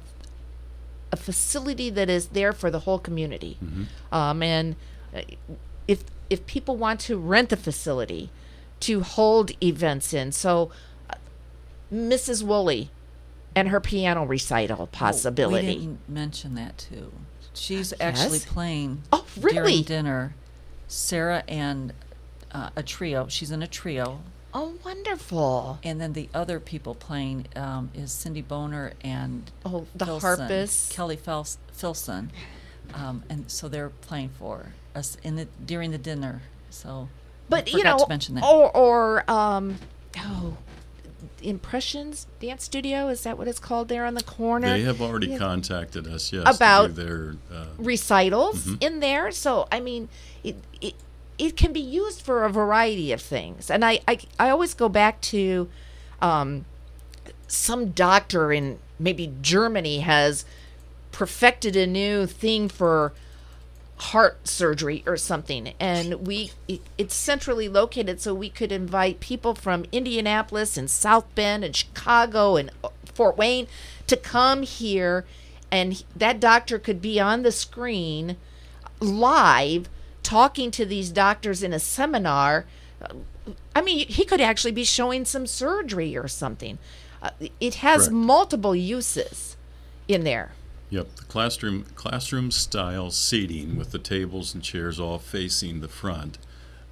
a facility that is there for the whole community. Mm-hmm. Um, and if if people want to rent the facility to hold events in, so uh, Missus Woolley and her piano recital possibility. Oh, we didn't mention that too. She's yes. actually playing oh, really? during dinner. Sarah and uh, a trio. She's in a trio. Oh, wonderful. And then the other people playing um, is Cindy Boner and oh, the Filson, harpist. Kelly Fils- Filson. Um, and so they're playing for us in the, during the dinner. So but, I forgot you know, to mention that. Or, or um, oh, Impressions Dance Studio, is that what it's called there on the corner? They have already yeah. contacted us, yes. About their, uh, recitals mm-hmm. in there. So, I mean, it, it It can be used for a variety of things. And I, I, I always go back to um, some doctor in maybe Germany has perfected a new thing for heart surgery or something. And we it, it's centrally located, so we could invite people from Indianapolis and South Bend and Chicago and Fort Wayne to come here. And that doctor could be on the screen live talking to these doctors in a seminar. I mean, he could actually be showing some surgery or something. Uh, it has Correct. multiple uses in there. Yep, the classroom classroom style seating with the tables and chairs all facing the front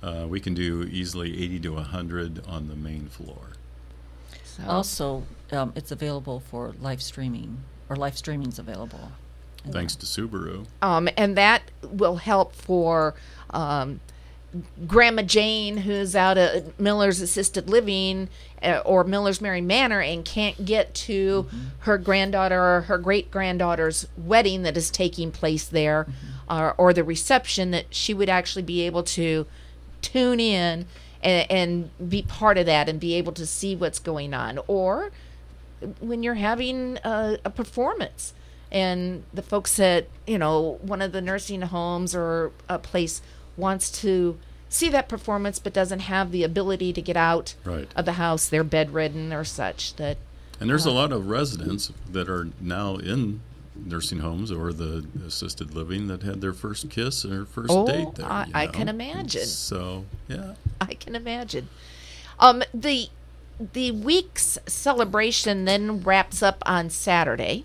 uh, we can do easily eighty to one hundred on the main floor. So. Also, um, it's available for live streaming, or live streaming's available. Thanks to Subaru. Um, and that will help for um, Grandma Jane, who's out at Miller's Assisted Living uh, or Miller's Mary Manor and can't get to mm-hmm. her granddaughter or her great-granddaughter's wedding that is taking place there, mm-hmm. uh, or the reception, that she would actually be able to tune in and, and be part of that and be able to see what's going on. Or when you're having a, a performance. And the folks at, you know, one of the nursing homes or a place wants to see that performance but doesn't have the ability to get out right. of the house. They're bedridden or such. that. And there's uh, a lot of residents that are now in nursing homes or the assisted living that had their first kiss and their first oh, date there. I, you know? I can imagine. So, yeah. I can imagine. Um, the the week's celebration then wraps up on Saturday.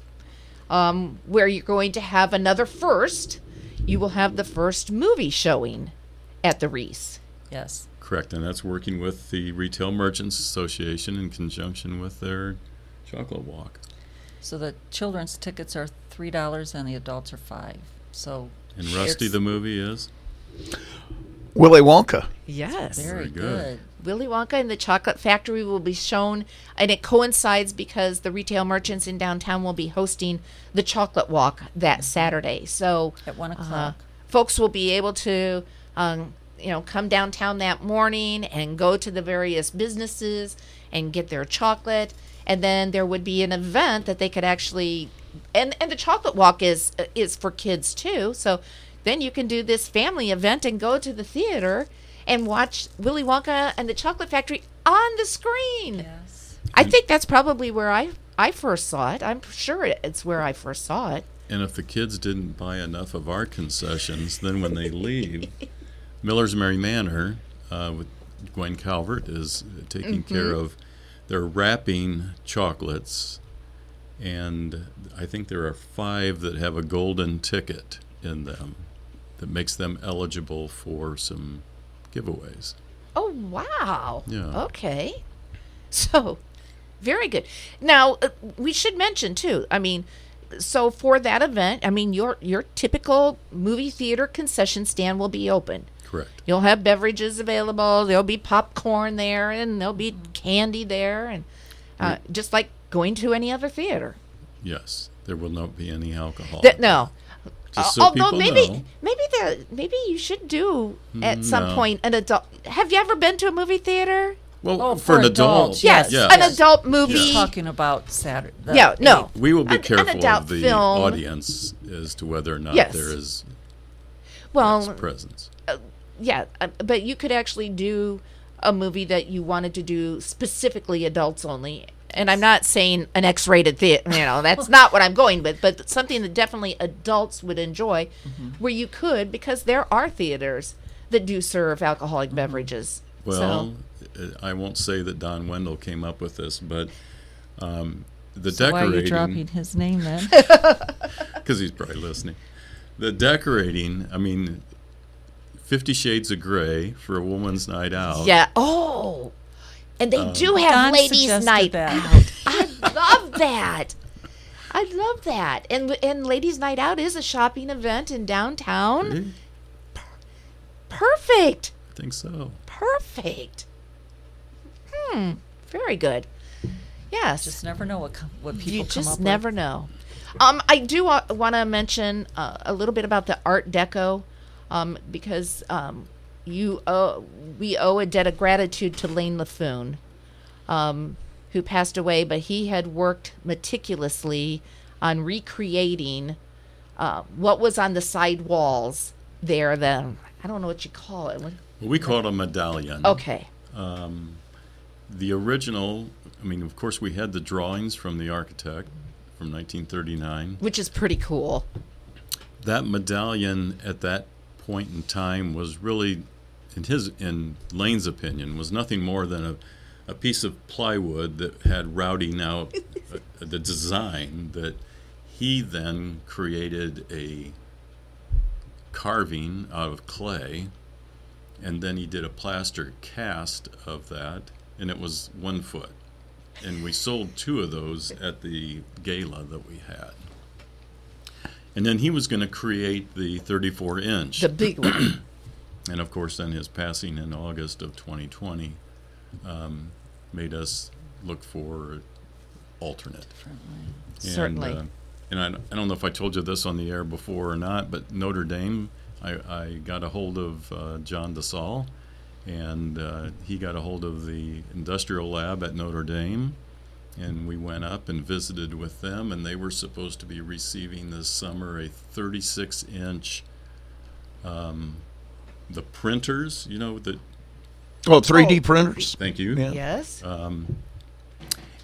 Um, where you're going to have another first. You will have the first movie showing at the Reese. Yes. Correct, and that's working with the Retail Merchants Association in conjunction with their chocolate walk. So the children's tickets are three dollars and the adults are five dollars. So and Rusty the movie is? Willy Wonka. Yes. Very, very good. good. Willy Wonka and the Chocolate Factory will be shown, and it coincides because the retail merchants in downtown will be hosting the Chocolate Walk that Saturday. So at one o'clock, uh, folks will be able to, um, you know, come downtown that morning and go to the various businesses and get their chocolate, and then there would be an event that they could actually, and and the Chocolate Walk is is for kids too. So then you can do this family event and go to the theater and watch Willy Wonka and the Chocolate Factory on the screen. Yes. I think that's probably where I, I first saw it. I'm sure it's where I first saw it. And if the kids didn't buy enough of our concessions, then when they leave, Miller's Mary Manor uh, with Gwen Calvert is taking mm-hmm. care of their wrapping chocolates. And I think there are five that have a golden ticket in them that makes them eligible for some giveaways. Oh, wow. Yeah. Okay. So, very good. Now, uh, we should mention, too, I mean, so for that event, I mean, your your typical movie theater concession stand will be open. Correct. You'll have beverages available. There'll be popcorn there, and there'll be candy there, and uh, we, just like going to any other theater. Yes. There will not be any alcohol. Th- no. So although maybe know. maybe the maybe you should do at no. some point an adult. Have you ever been to a movie theater? Well, oh, for, for an adult, adult. Yes, yes. yes, an adult movie. Yes. Talking about Saturday. Yeah, no. We will be an, careful an adult of the film. audience as to whether or not yes. there is well presence. Uh, yeah, uh, but you could actually do a movie that you wanted to do specifically adults only. And I'm not saying an X-rated theater, you know, that's not what I'm going with, but something that definitely adults would enjoy mm-hmm. where you could, because there are theaters that do serve alcoholic mm-hmm. beverages. Well, so. I won't say that Don Wendell came up with this, but um, the so decorating... why are you dropping his name then? Because he's probably listening. The decorating, I mean, Fifty Shades of Grey for a woman's night out. Yeah, oh... And they um, do have Don ladies' night out. I love that. I love that. And and ladies' night out is a shopping event in downtown. Really? Per- perfect. I think so. Perfect. Hmm. Very good. Yes. You just never know what com- what people you come up with. You just never know. Um, I do uh, want to mention uh, a little bit about the Art Deco, um, because. Um, You owe, we owe a debt of gratitude to Lane LaFoon, um, who passed away, but he had worked meticulously on recreating uh, what was on the side walls there. The, I don't know what you call it. What, we call it a medallion. Okay. Um, the original, I mean, of course, we had the drawings from the architect from nineteen thirty-nine. Which is pretty cool. That medallion at that point in time was really, in his in Lane's opinion, was nothing more than a, a piece of plywood that had routing out a, a, the design that he then created a carving out of clay and then he did a plaster cast of that, and it was one foot. And we sold two of those at the gala that we had. And then he was going to create the thirty-four inch. The big one. And, of course, then his passing in August of twenty twenty um, made us look for an alternate. And, certainly. Uh, and I, I don't know if I told you this on the air before or not, but Notre Dame, I, I got a hold of uh, John DeSalle, and uh, he got a hold of the industrial lab at Notre Dame, and we went up and visited with them, and they were supposed to be receiving this summer a thirty-six inch um, the printers, you know, the oh three D oh. printers. Thank you. Yeah. Yes. Um,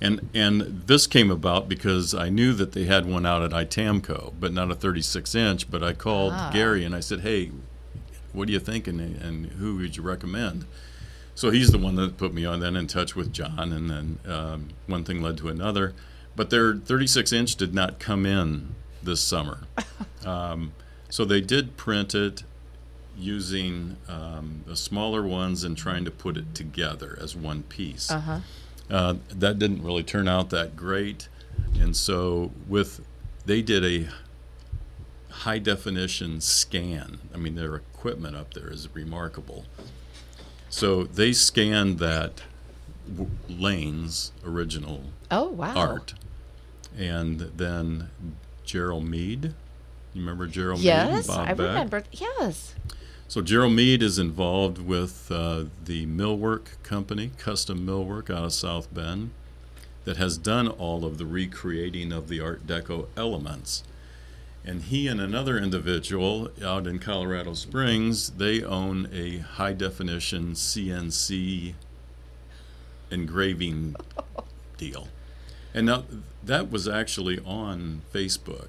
and and this came about because I knew that they had one out at I T A M C O, but not a thirty-six inch. But I called ah. Gary and I said, "Hey, what do you think, and, and who would you recommend?" So he's the one that put me on then in touch with John, and then um, one thing led to another. But their thirty-six inch did not come in this summer. um, so they did print it using um, the smaller ones and trying to put it together as one piece. Uh-huh. Uh, that didn't really turn out that great. And so with they did a high-definition scan. I mean, their equipment up there is remarkable. So they scanned that w- Lane's original oh, wow. art. And then Gerald Mead. You remember Gerald yes, Mead? Yes, I Beck? remember. Yes. So Gerald Mead is involved with uh, the millwork company, Custom Millwork out of South Bend, that has done all of the recreating of the Art Deco elements. And he and another individual out in Colorado Springs, they own a high-definition C N C engraving deal. And now, that was actually on Facebook,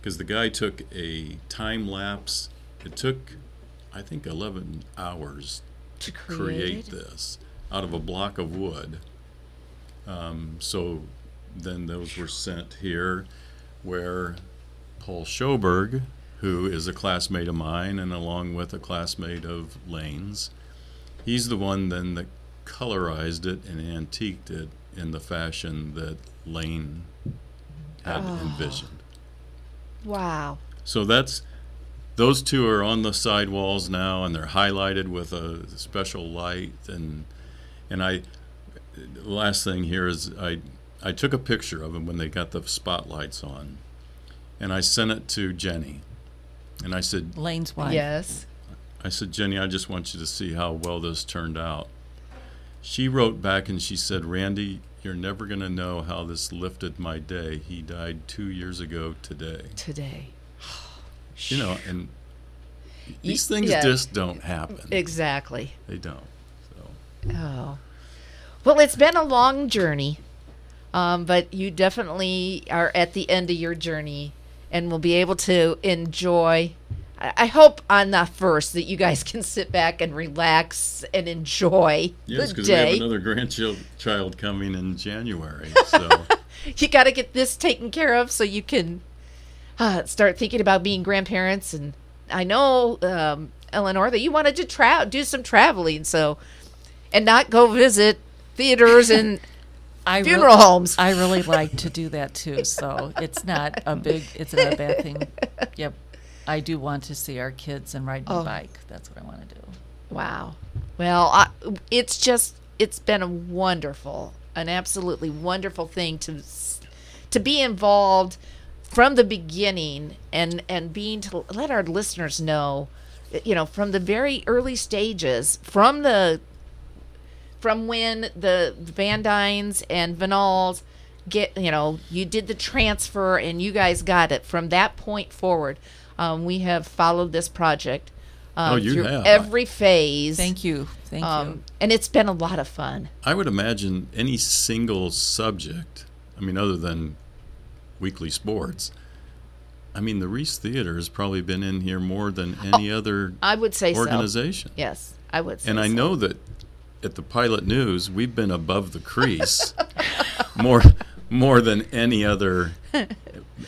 because the guy took a time-lapse. It took, I think, eleven hours to, to create this out of a block of wood. Um, so then those were sent here where Paul Schoberg, who is a classmate of mine and along with a classmate of Lane's, he's the one then that colorized it and antiqued it in the fashion that Lane had oh. envisioned. Wow. So that's, those two are on the sidewalls now, and they're highlighted with a special light. And and I, the last thing here is I, I took a picture of them when they got the spotlights on. And I sent it to Jenny. And I said... Lane's wife. Yes. I said, "Jenny, I just want you to see how well this turned out." She wrote back and she said, "Randy, you're never going to know how this lifted my day. He died two years ago today." Today. You know, and these things yeah. just don't happen. Exactly. They don't. So. Oh. Well, it's been a long journey. Um, but you definitely are at the end of your journey and will be able to enjoy. I hope on the first that you guys can sit back and relax and enjoy yes, the day. Yes, because we have another grandchild coming in January. So you got to get this taken care of so you can uh, start thinking about being grandparents. And I know, um, Eleanor, that you wanted to tra- do some traveling, so and not go visit theaters and... I funeral really, homes. I really like to do that too, so it's not a big, it's not a bad thing. Yep, I do want to see our kids and ride my oh. bike. That's what I want to do. Wow. Well, I, it's just, it's been a wonderful, an absolutely wonderful thing to to be involved from the beginning and and being to let our listeners know, you know, from the very early stages, from the. From when the Van Dynes and Vanalls get, you know, you did the transfer and you guys got it. From that point forward, um, we have followed this project um, oh, you through have. every phase. Thank you. Thank um, you. And it's been a lot of fun. I would imagine any single subject, I mean, other than weekly sports, I mean, the Reese Theater has probably been in here more than any oh, other I would say organization. So. Yes, I would say and so. And I know that. At the Pilot News, we've been above the crease more more than any other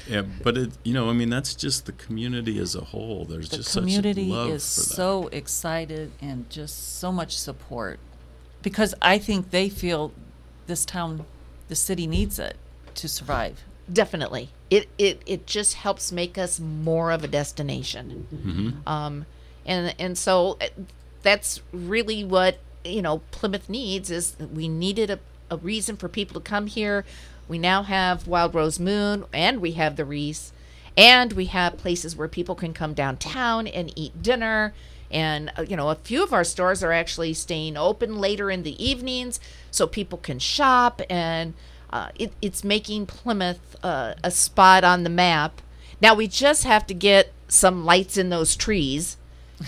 Yeah, but it, you know, I mean, that's just the community as a whole. There's the just such love for that. The community is so excited and just so much support, because I think they feel this town, the city needs it to survive. Definitely. It it, it just helps make us more of a destination. Mm-hmm. Um, and and so that's really what, you know, Plymouth needs is we needed a, a reason for people to come here. We now have Wild Rose Moon, and we have the Reese, and we have places where people can come downtown and eat dinner. And, you know, a few of our stores are actually staying open later in the evenings so people can shop. And uh, it, it's making Plymouth uh, a spot on the map. Now, we just have to get some lights in those trees.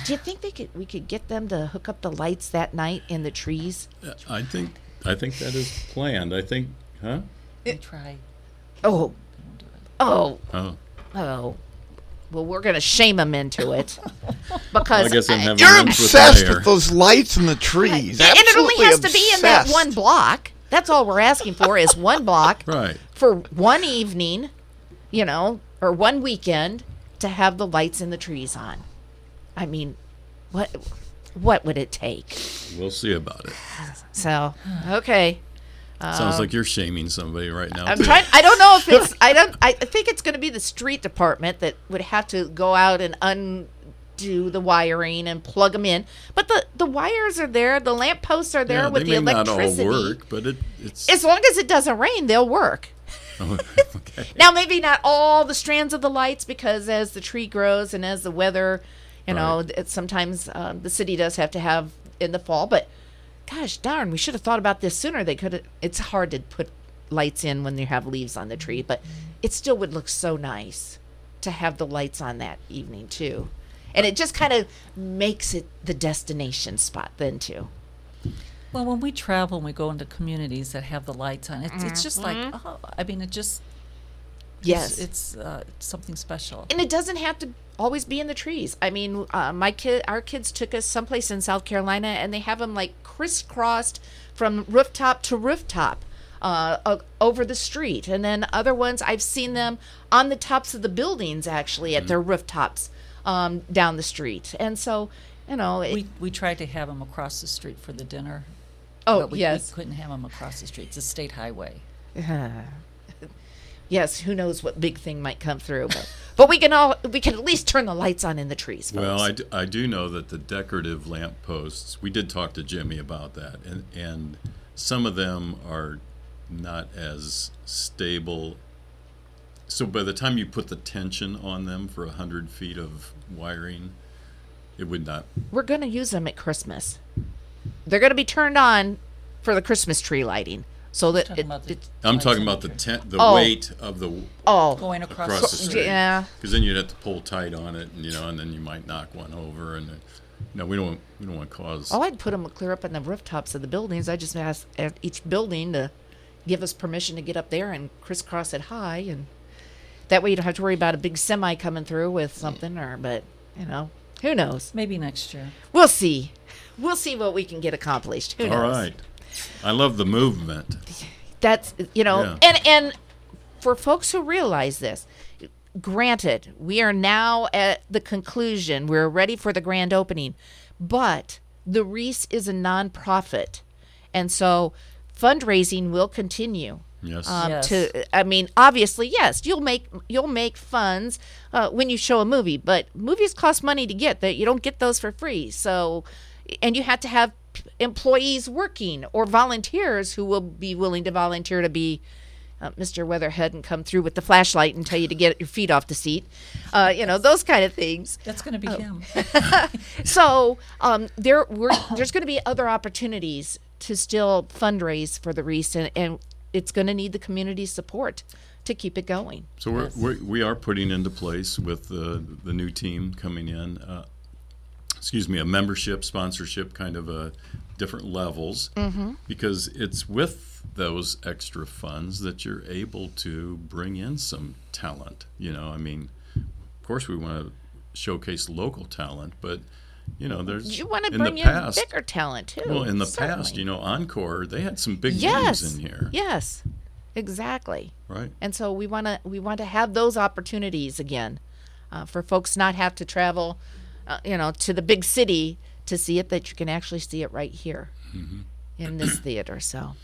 Do you think they could we could get them to hook up the lights that night in the trees? Uh, I think I think that is planned. I think, huh? We tried. Oh. Oh. Oh. Oh. Well, we're going to shame them into it. Because well, I I, you're obsessed with, with those lights in the trees. Right. And it only has obsessed. to be in that one block. That's all we're asking for is one block right. for one evening, you know, or one weekend to have the lights in the trees on. I mean, what what would it take? We'll see about it. So, okay. Um, Sounds like you're shaming somebody right now. I'm too. trying. I don't know if it's. I don't. I think it's going to be the street department that would have to go out and undo the wiring and plug them in. But the, the wires are there. The lampposts are there yeah, with the electricity. They may not all work, but it, it's as long as it doesn't rain, they'll work. Oh, okay. Now maybe not all the strands of the lights, because as the tree grows and as the weather, you right. know, it's sometimes um, the city does have to have in the fall, but. Gosh darn, we should have thought about this sooner. They could have. It's hard to put lights in when you have leaves on the tree, but it still would look so nice to have the lights on that evening too. And it just kind of makes it the destination spot then too. Well, when we travel and we go into communities that have the lights on, it's, mm-hmm. it's just like, oh, I mean, it just, yes, it's, it's uh, something special. And it doesn't have to always be in the trees. I mean, uh, my kid, our kids took us someplace in South Carolina, and they have them like crisscrossed from rooftop to rooftop uh, uh, over the street. And then other ones, I've seen them on the tops of the buildings, actually, at mm-hmm. their rooftops um, down the street. And so, you know, it, we we tried to have them across the street for the dinner. Oh, but we, yes, we couldn't have them across the street. It's a state highway. Yeah. Yes, who knows what big thing might come through, but, but we can all we can at least turn the lights on in the trees. Folks. Well, I do, I do know that the decorative lamp posts. We did talk to Jimmy about that, and and some of them are not as stable. So by the time you put the tension on them for a hundred feet of wiring, it would not. We're going to use them at Christmas. They're going to be turned on for the Christmas tree lighting. So that talking it, it, I'm talking about the ten, the oh. weight of the oh going across, across the street, yeah. Because then you'd have to pull tight on it, and you know, and then you might knock one over, and you no, know, we don't we don't want to cause. Oh, I'd put them clear up on the rooftops of the buildings. I just asked at each building to give us permission to get up there and crisscross it high, and that way you don't have to worry about a big semi coming through with something, or but you know, who knows? Maybe next year we'll see. We'll see what we can get accomplished. Who knows? All right. I love the movement. That's, you know, yeah. and, and for folks who realize this, granted, we are now at the conclusion. We're ready for the grand opening. But the Reese is a nonprofit. And so fundraising will continue. Yes. Um, yes. To, I mean, obviously, yes, you'll make you'll make funds uh, when you show a movie. But movies cost money to get. That you don't get those for free. So, and you have to have employees working or volunteers who will be willing to volunteer to be uh, Mister Weatherhead and come through with the flashlight and tell you to get your feet off the seat. Uh, you know, those kind of things. That's going to be oh. him. So um, there, we're, there's going to be other opportunities to still fundraise for the Reese, and, and it's going to need the community support to keep it going. So we're, yes. we're, we are putting into place with the, the new team coming in uh, excuse me, a membership, sponsorship, kind of a different levels, mm-hmm. because it's with those extra funds that you're able to bring in some talent. You know, I mean, of course we want to showcase local talent, but, you know, there's you want to bring in past, bigger talent, too. Well, in the certainly. past, you know, Encore, they had some big yes. names in here. Yes, Exactly. Right. And so we want to we want to have those opportunities again, uh, for folks not have to travel, uh, you know, to the big city to see it. That you can actually see it right here mm-hmm. in this theater. So,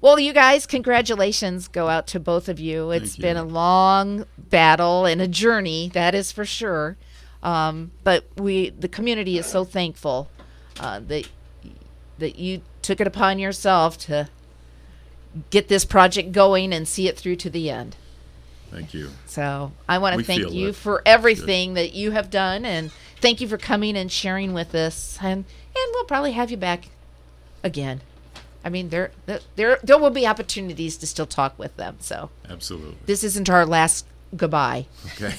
well, you guys, congratulations go out to both of you. It's Thank you. Been a long battle and a journey, that is for sure. Um, but we, the community, is so thankful uh, that that you took it upon yourself to get this project going and see it through to the end. Thank you. So I want to thank you for everything that you have done, and thank you for coming and sharing with us. And and we'll probably have you back again. I mean, there there there will be opportunities to still talk with them. So absolutely, this isn't our last goodbye. Okay.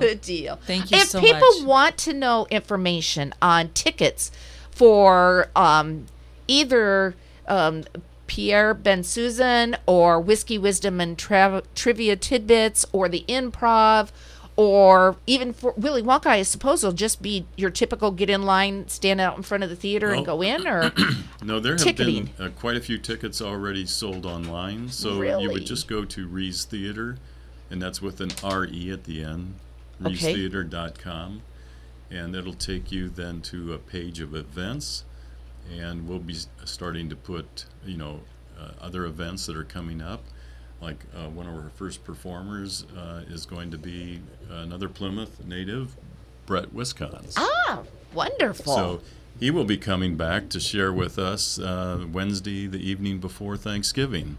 Good deal. Thank you so much. If people want to know information on tickets for um, either um, Pierre Bensusan or Whiskey Wisdom and Tra- Trivia Tidbits or the Improv, or even for Willy Wonka, I suppose, will just be your typical get in line, stand out in front of the theater well, and go in, or no, there have ticketing. been uh, quite a few tickets already sold online. So really? You would just go to Reese Theater, and that's with an R E at the end, okay. reese theater dot com, and it'll take you then to a page of events, and we'll be starting to put, you know, uh, other events that are coming up. Like uh, one of our first performers uh, is going to be another Plymouth native, Brett Wisconsin. Ah, wonderful. So he will be coming back to share with us uh, Wednesday, the evening before Thanksgiving,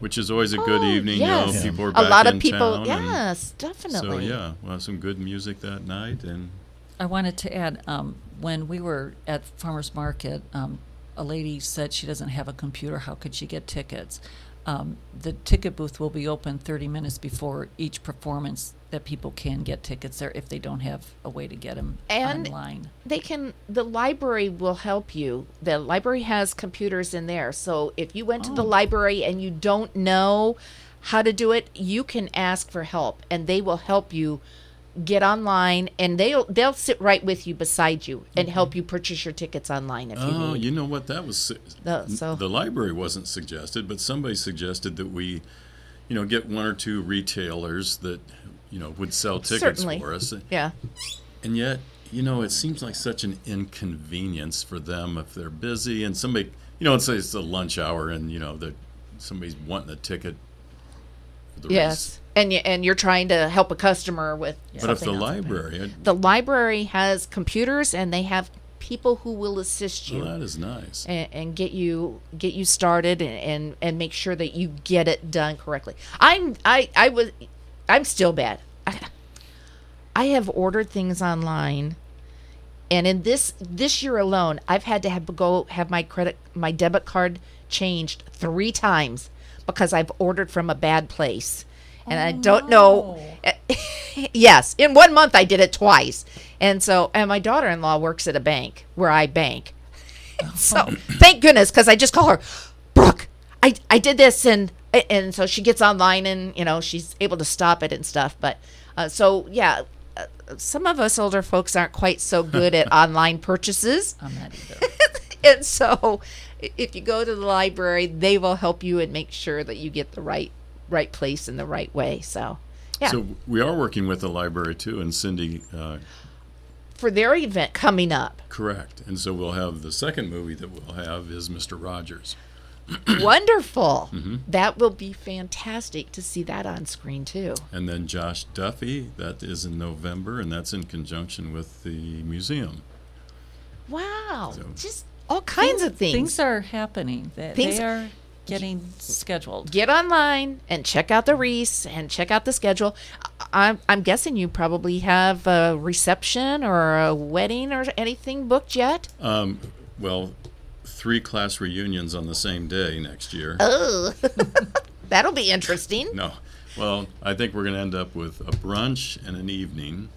which is always a good oh, evening. Yes. You know, yeah. People are back in town. A lot of people, yes, definitely. So, yeah, we'll have some good music that night. And I wanted to add, um, when we were at Farmer's Market, um, a lady said she doesn't have a computer. How could she get tickets? Um, the ticket booth will be open thirty minutes before each performance, that people can get tickets there if they don't have a way to get them and online. They can. The library will help you. The library has computers in there. So if you went oh. to the library and you don't know how to do it, you can ask for help, and they will help you get online, and they'll they'll sit right with you beside you and mm-hmm. help you purchase your tickets online if oh, you need. Oh, you know what? That was oh, so. The library wasn't suggested, but somebody suggested that we, you know, get one or two retailers that, you know, would sell tickets Certainly. For us. Yeah. And yet, you know, it seems like such an inconvenience for them if they're busy and somebody, you know, let's say it's the lunch hour and, you know, that somebody's wanting a ticket. Yes. Race. And you, and you're trying to help a customer with yeah. something. But if the library, I'd... the library has computers, and they have people who will assist you. Well, that is nice. And, and get you get you started, and, and, and make sure that you get it done correctly. I'm I, I was I'm still bad. I, I have ordered things online, and in this this year alone, I've had to have go have my credit my debit card changed three times because I've ordered from a bad place. And oh, I don't no. know. Yes, in one month I did it twice. And so, and my daughter-in-law works at a bank where I bank. So thank goodness, because I just call her, Brooke, I, I did this. And and so she gets online and, you know, she's able to stop it and stuff. But uh, so, yeah, uh, some of us older folks aren't quite so good at online purchases. I'm not either. And so if you go to the library, they will help you and make sure that you get the right right place in the right way. So yeah. So we are working with the library too, and Cindy uh, for their event coming up. Correct. And so we'll have the second movie that we'll have is Mister Rogers. Wonderful. Mm-hmm. That will be fantastic to see that on screen too. And then Josh Duffy, that is in November, and that's in conjunction with the museum. Wow. So just all kinds things, of things. Things are happening. That things they are getting scheduled. Get online and check out the Reese and check out the schedule. I'm, I'm guessing you probably have a reception or a wedding or anything booked yet? Um, well, three class reunions on the same day next year. Oh, that'll be interesting. No. Well, I think we're going to end up with a brunch and an evening,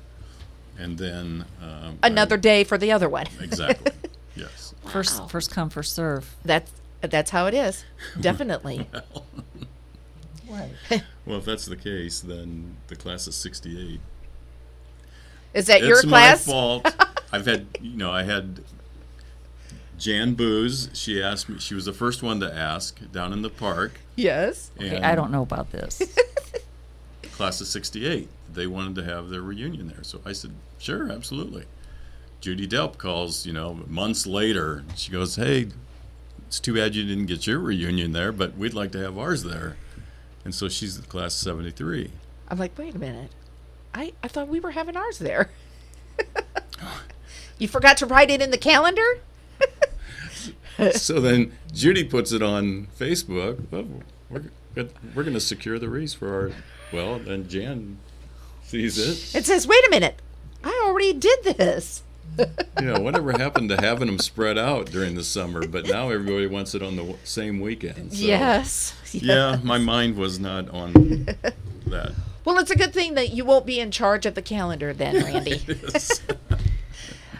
and then... Um, Another I, day for the other one. Exactly. Yes. Wow. First, first come, first serve. That's... That's how it is, definitely. Well, what? Well, if that's the case, then the class of sixty-eight. Is that it's your class? It's my fault. I've had, you know, I had Jan Booz, she asked me, she was the first one to ask down in the park. Yes. Okay, I don't know about this. Class of sixty-eight, they wanted to have their reunion there. So I said, sure, absolutely. Judy Delp calls, you know, months later. She goes, hey, it's too bad you didn't get your reunion there, but we'd like to have ours there. And so she's the class of seventy-three. I'm like, wait a minute. I, I thought we were having ours there. You forgot to write it in the calendar? So then Judy puts it on Facebook. Oh, we're we're going to secure the Reese for our, well, then Jan sees it. It says, wait a minute, I already did this. You know, whatever happened to having them spread out during the summer, but now everybody wants it on the same weekend. So, yes, yes. Yeah, my mind was not on that. Well, it's a good thing that you won't be in charge of the calendar then, Randy.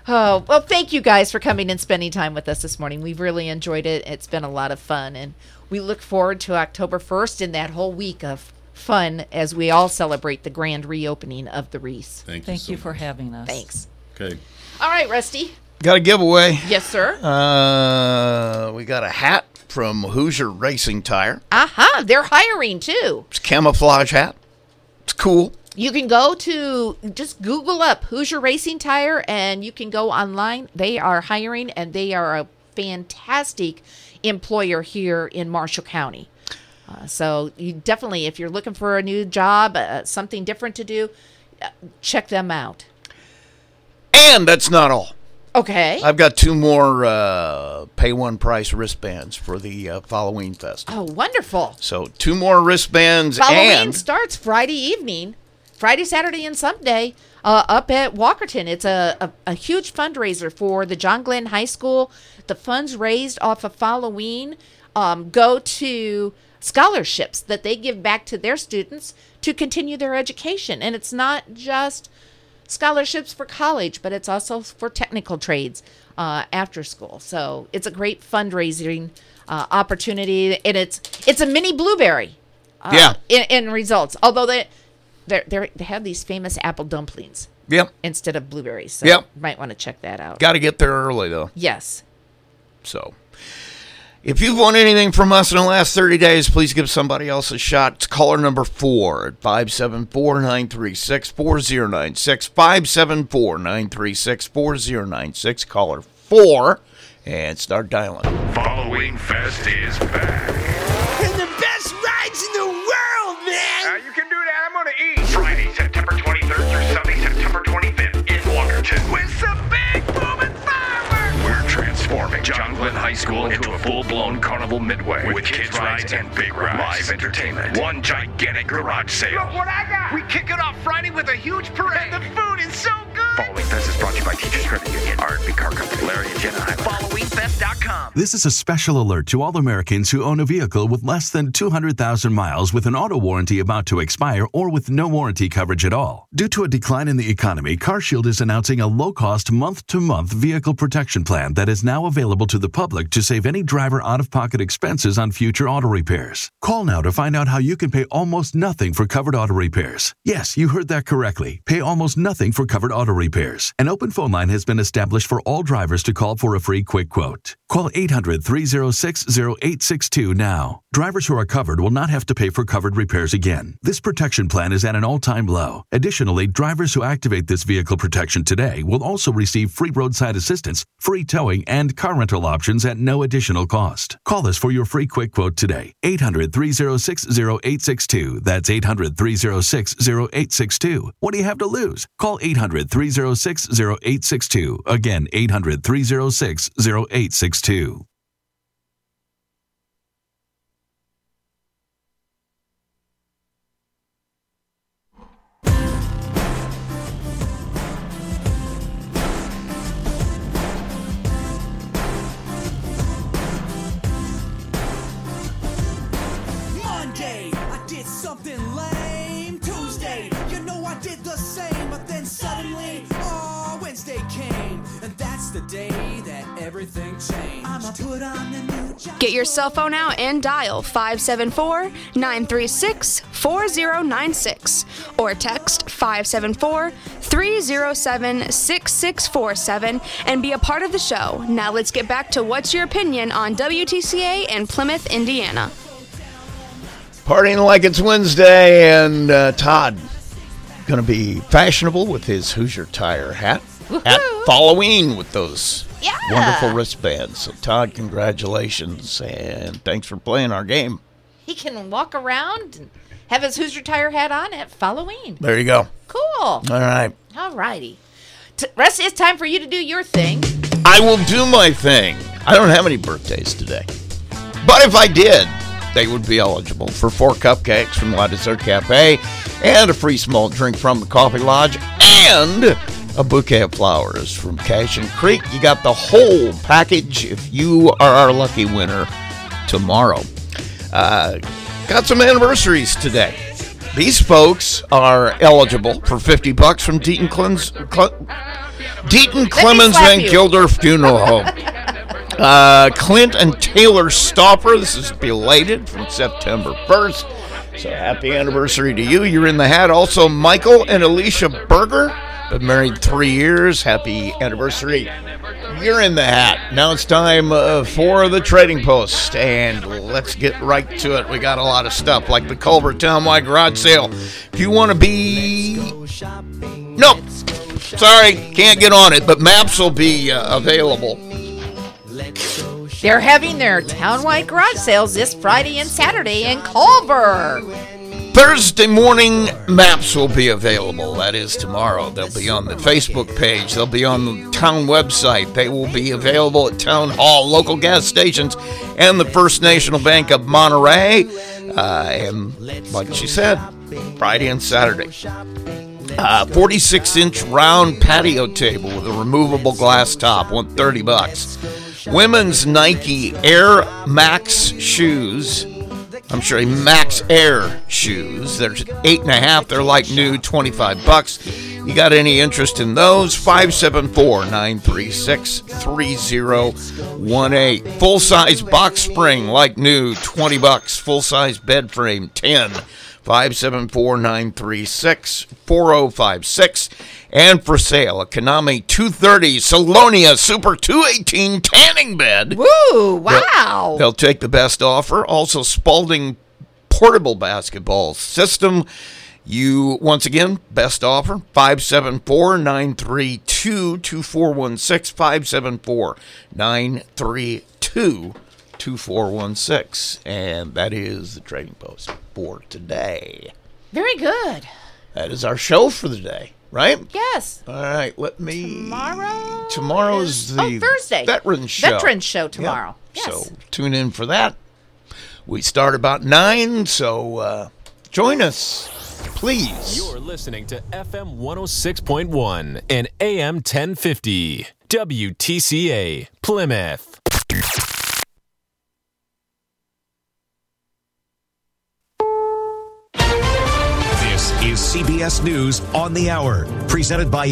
Oh, well, thank you guys for coming and spending time with us this morning. We've really enjoyed it. It's been a lot of fun, and we look forward to October first and that whole week of fun as we all celebrate the grand reopening of the Reese. Thank you Thank so you much. for having us. Thanks. Okay. All right, Rusty. Got a giveaway. Yes, sir. Uh, we got a hat from Hoosier Racing Tire. Uh-huh. They're hiring, too. It's a camouflage hat. It's cool. You can go to, just Google up Hoosier Racing Tire, and you can go online. They are hiring, and they are a fantastic employer here in Marshall County. Uh, so you definitely, if you're looking for a new job, uh, something different to do, uh, check them out. And that's not all. Okay. I've got two more uh, pay one price wristbands for the uh, Halloween festival. Oh, wonderful. So two more wristbands. Halloween starts Friday evening. Friday, Saturday, and Sunday uh, up at Walkerton. It's a, a, a huge fundraiser for the John Glenn High School. The funds raised off of Halloween um, go to scholarships that they give back to their students to continue their education. And it's not just scholarships for college, but it's also for technical trades uh, after school. So it's a great fundraising uh, opportunity. And it's it's a mini blueberry uh, yeah. in, in results. Although they... They're, they're, they have these famous apple dumplings yep. instead of blueberries. So yep. you might want to check that out. Got to get there early, though. Yes. So if you've won anything from us in the last thirty days, please give somebody else a shot. It's caller number four at five seven four, nine three six, four zero nine six. five seven four, nine three six, four zero nine six. Caller four and start dialing. Following Fest is back. And the best rides in the world, man! Uh, you can do that. I'm going to eat. Friday, September twenty-third through Sunday, September twenty-fifth in Walkerton. With some big booming fireworks! We're transforming John Glenn High School into a full-blown carnival midway with, with kids, kids' rides and big rides. Live entertainment. One gigantic garage sale. Look what I got! We kick it off Friday with a huge parade. And the food is so good! Following Fest is brought to you by Teachers Credit Union, R and B Car Company, Larry and Jenna Hyman. following fest dot com. This is a special alert to all Americans who own a vehicle with less than two hundred thousand miles with an auto warranty about to expire or with no warranty coverage at all. Due to a decline in the economy, CarShield is announcing a low-cost, month-to-month vehicle protection plan that is now available to the public to save any driver out-of-pocket expenses on future auto repairs. Call now to find out how you can pay almost nothing for covered auto repairs. Yes, you heard that correctly. Pay almost nothing for covered auto repairs. An open phone line has been established for all drivers to call for a free quick quote. Call eight hundred, three oh six, oh eight six two now. Drivers who are covered will not have to pay for covered repairs again. This protection plan is at an all-time low. Additionally, drivers who activate this vehicle protection today will also receive free roadside assistance, free towing, and car rental options at no additional cost. Call us for your free quick quote today. eight hundred, three oh six, oh eight six two. That's eight hundred, three oh six, oh eight six two. What do you have to lose? Call eight hundred, three oh six, oh eight six two. Again, eight hundred, three oh six, oh eight six two. the day that everything changed. Put on the new Get your cell phone out and dial five seven four, nine three six, four zero nine six or text five seven four, three zero seven, six six four seven and be a part of the show. Now let's get back to What's Your Opinion on W T C A and Plymouth, Indiana. Partying like it's Wednesday, and uh, Todd going to be fashionable with his Hoosier Tire hat. Woo-hoo. At Halloween with those yeah. wonderful wristbands. So, Todd, congratulations, and thanks for playing our game. He can walk around and have his Hoosier Tire hat on at Halloween. There you go. Cool. All right. All righty. T- Rusty, it's time for you to do your thing. I will do my thing. I don't have any birthdays today. But if I did, they would be eligible for four cupcakes from La Dessert Cafe and a free small drink from the Coffee Lodge and a bouquet of flowers from Cashin Creek. You got the whole package if you are our lucky winner tomorrow. Uh, got some anniversaries today. These folks are eligible for fifty bucks from Deaton Clemens, Cle- Deaton Clemens Van Gilder Funeral Home. Uh, Clint and Taylor Stauffer, this is belated from September first, so happy anniversary to you. You're in the hat. Also, Michael and Alicia Berger, been married three years, happy anniversary. You're in the hat. Now it's time uh, for the Trading Post, and let's get right to it. We got a lot of stuff, like the Culver Townwide Garage Sale. If you want to be... Nope, sorry, can't get on it, but maps will be uh, available. They're having their townwide garage sales this Friday and Saturday in Culver. Thursday morning, maps will be available. That is tomorrow. They'll be on the Facebook page. They'll be on the town website. They will be available at Town Hall, local gas stations, and the First National Bank of Monterey. Uh, and like she said, Friday and Saturday. Uh, forty-six inch round patio table with a removable glass top, one hundred thirty bucks. Women's Nike Air Max shoes. I'm sorry, Max Air shoes. They're eight and a half. They're like new, twenty-five bucks. You got any interest in those? five seven four, nine three six, three zero one eight. Full size box spring, like new, twenty bucks. Full size bed frame, ten. five seven four, nine three six, four zero five six. And for sale, a Konami two thirty Salonia Super two eighteen tanning bed. Woo, wow. They'll, they'll take the best offer. Also, Spalding portable basketball system. You, once again, best offer, five seven four, nine three two, two four one six, five seven four, nine three two, two four one six. And that is the Trading Post for today. Very good. That is our show for the day, right? Yes. All right, let me... Tomorrow? Tomorrow is the oh, Thursday. Veterans Show. Veterans Show tomorrow. Yeah. Yes. So tune in for that. We start about nine, so uh, join us, please. You're listening to F M one oh six point one and A M ten fifty, W T C A, Plymouth. Is C B S News on the Hour, presented by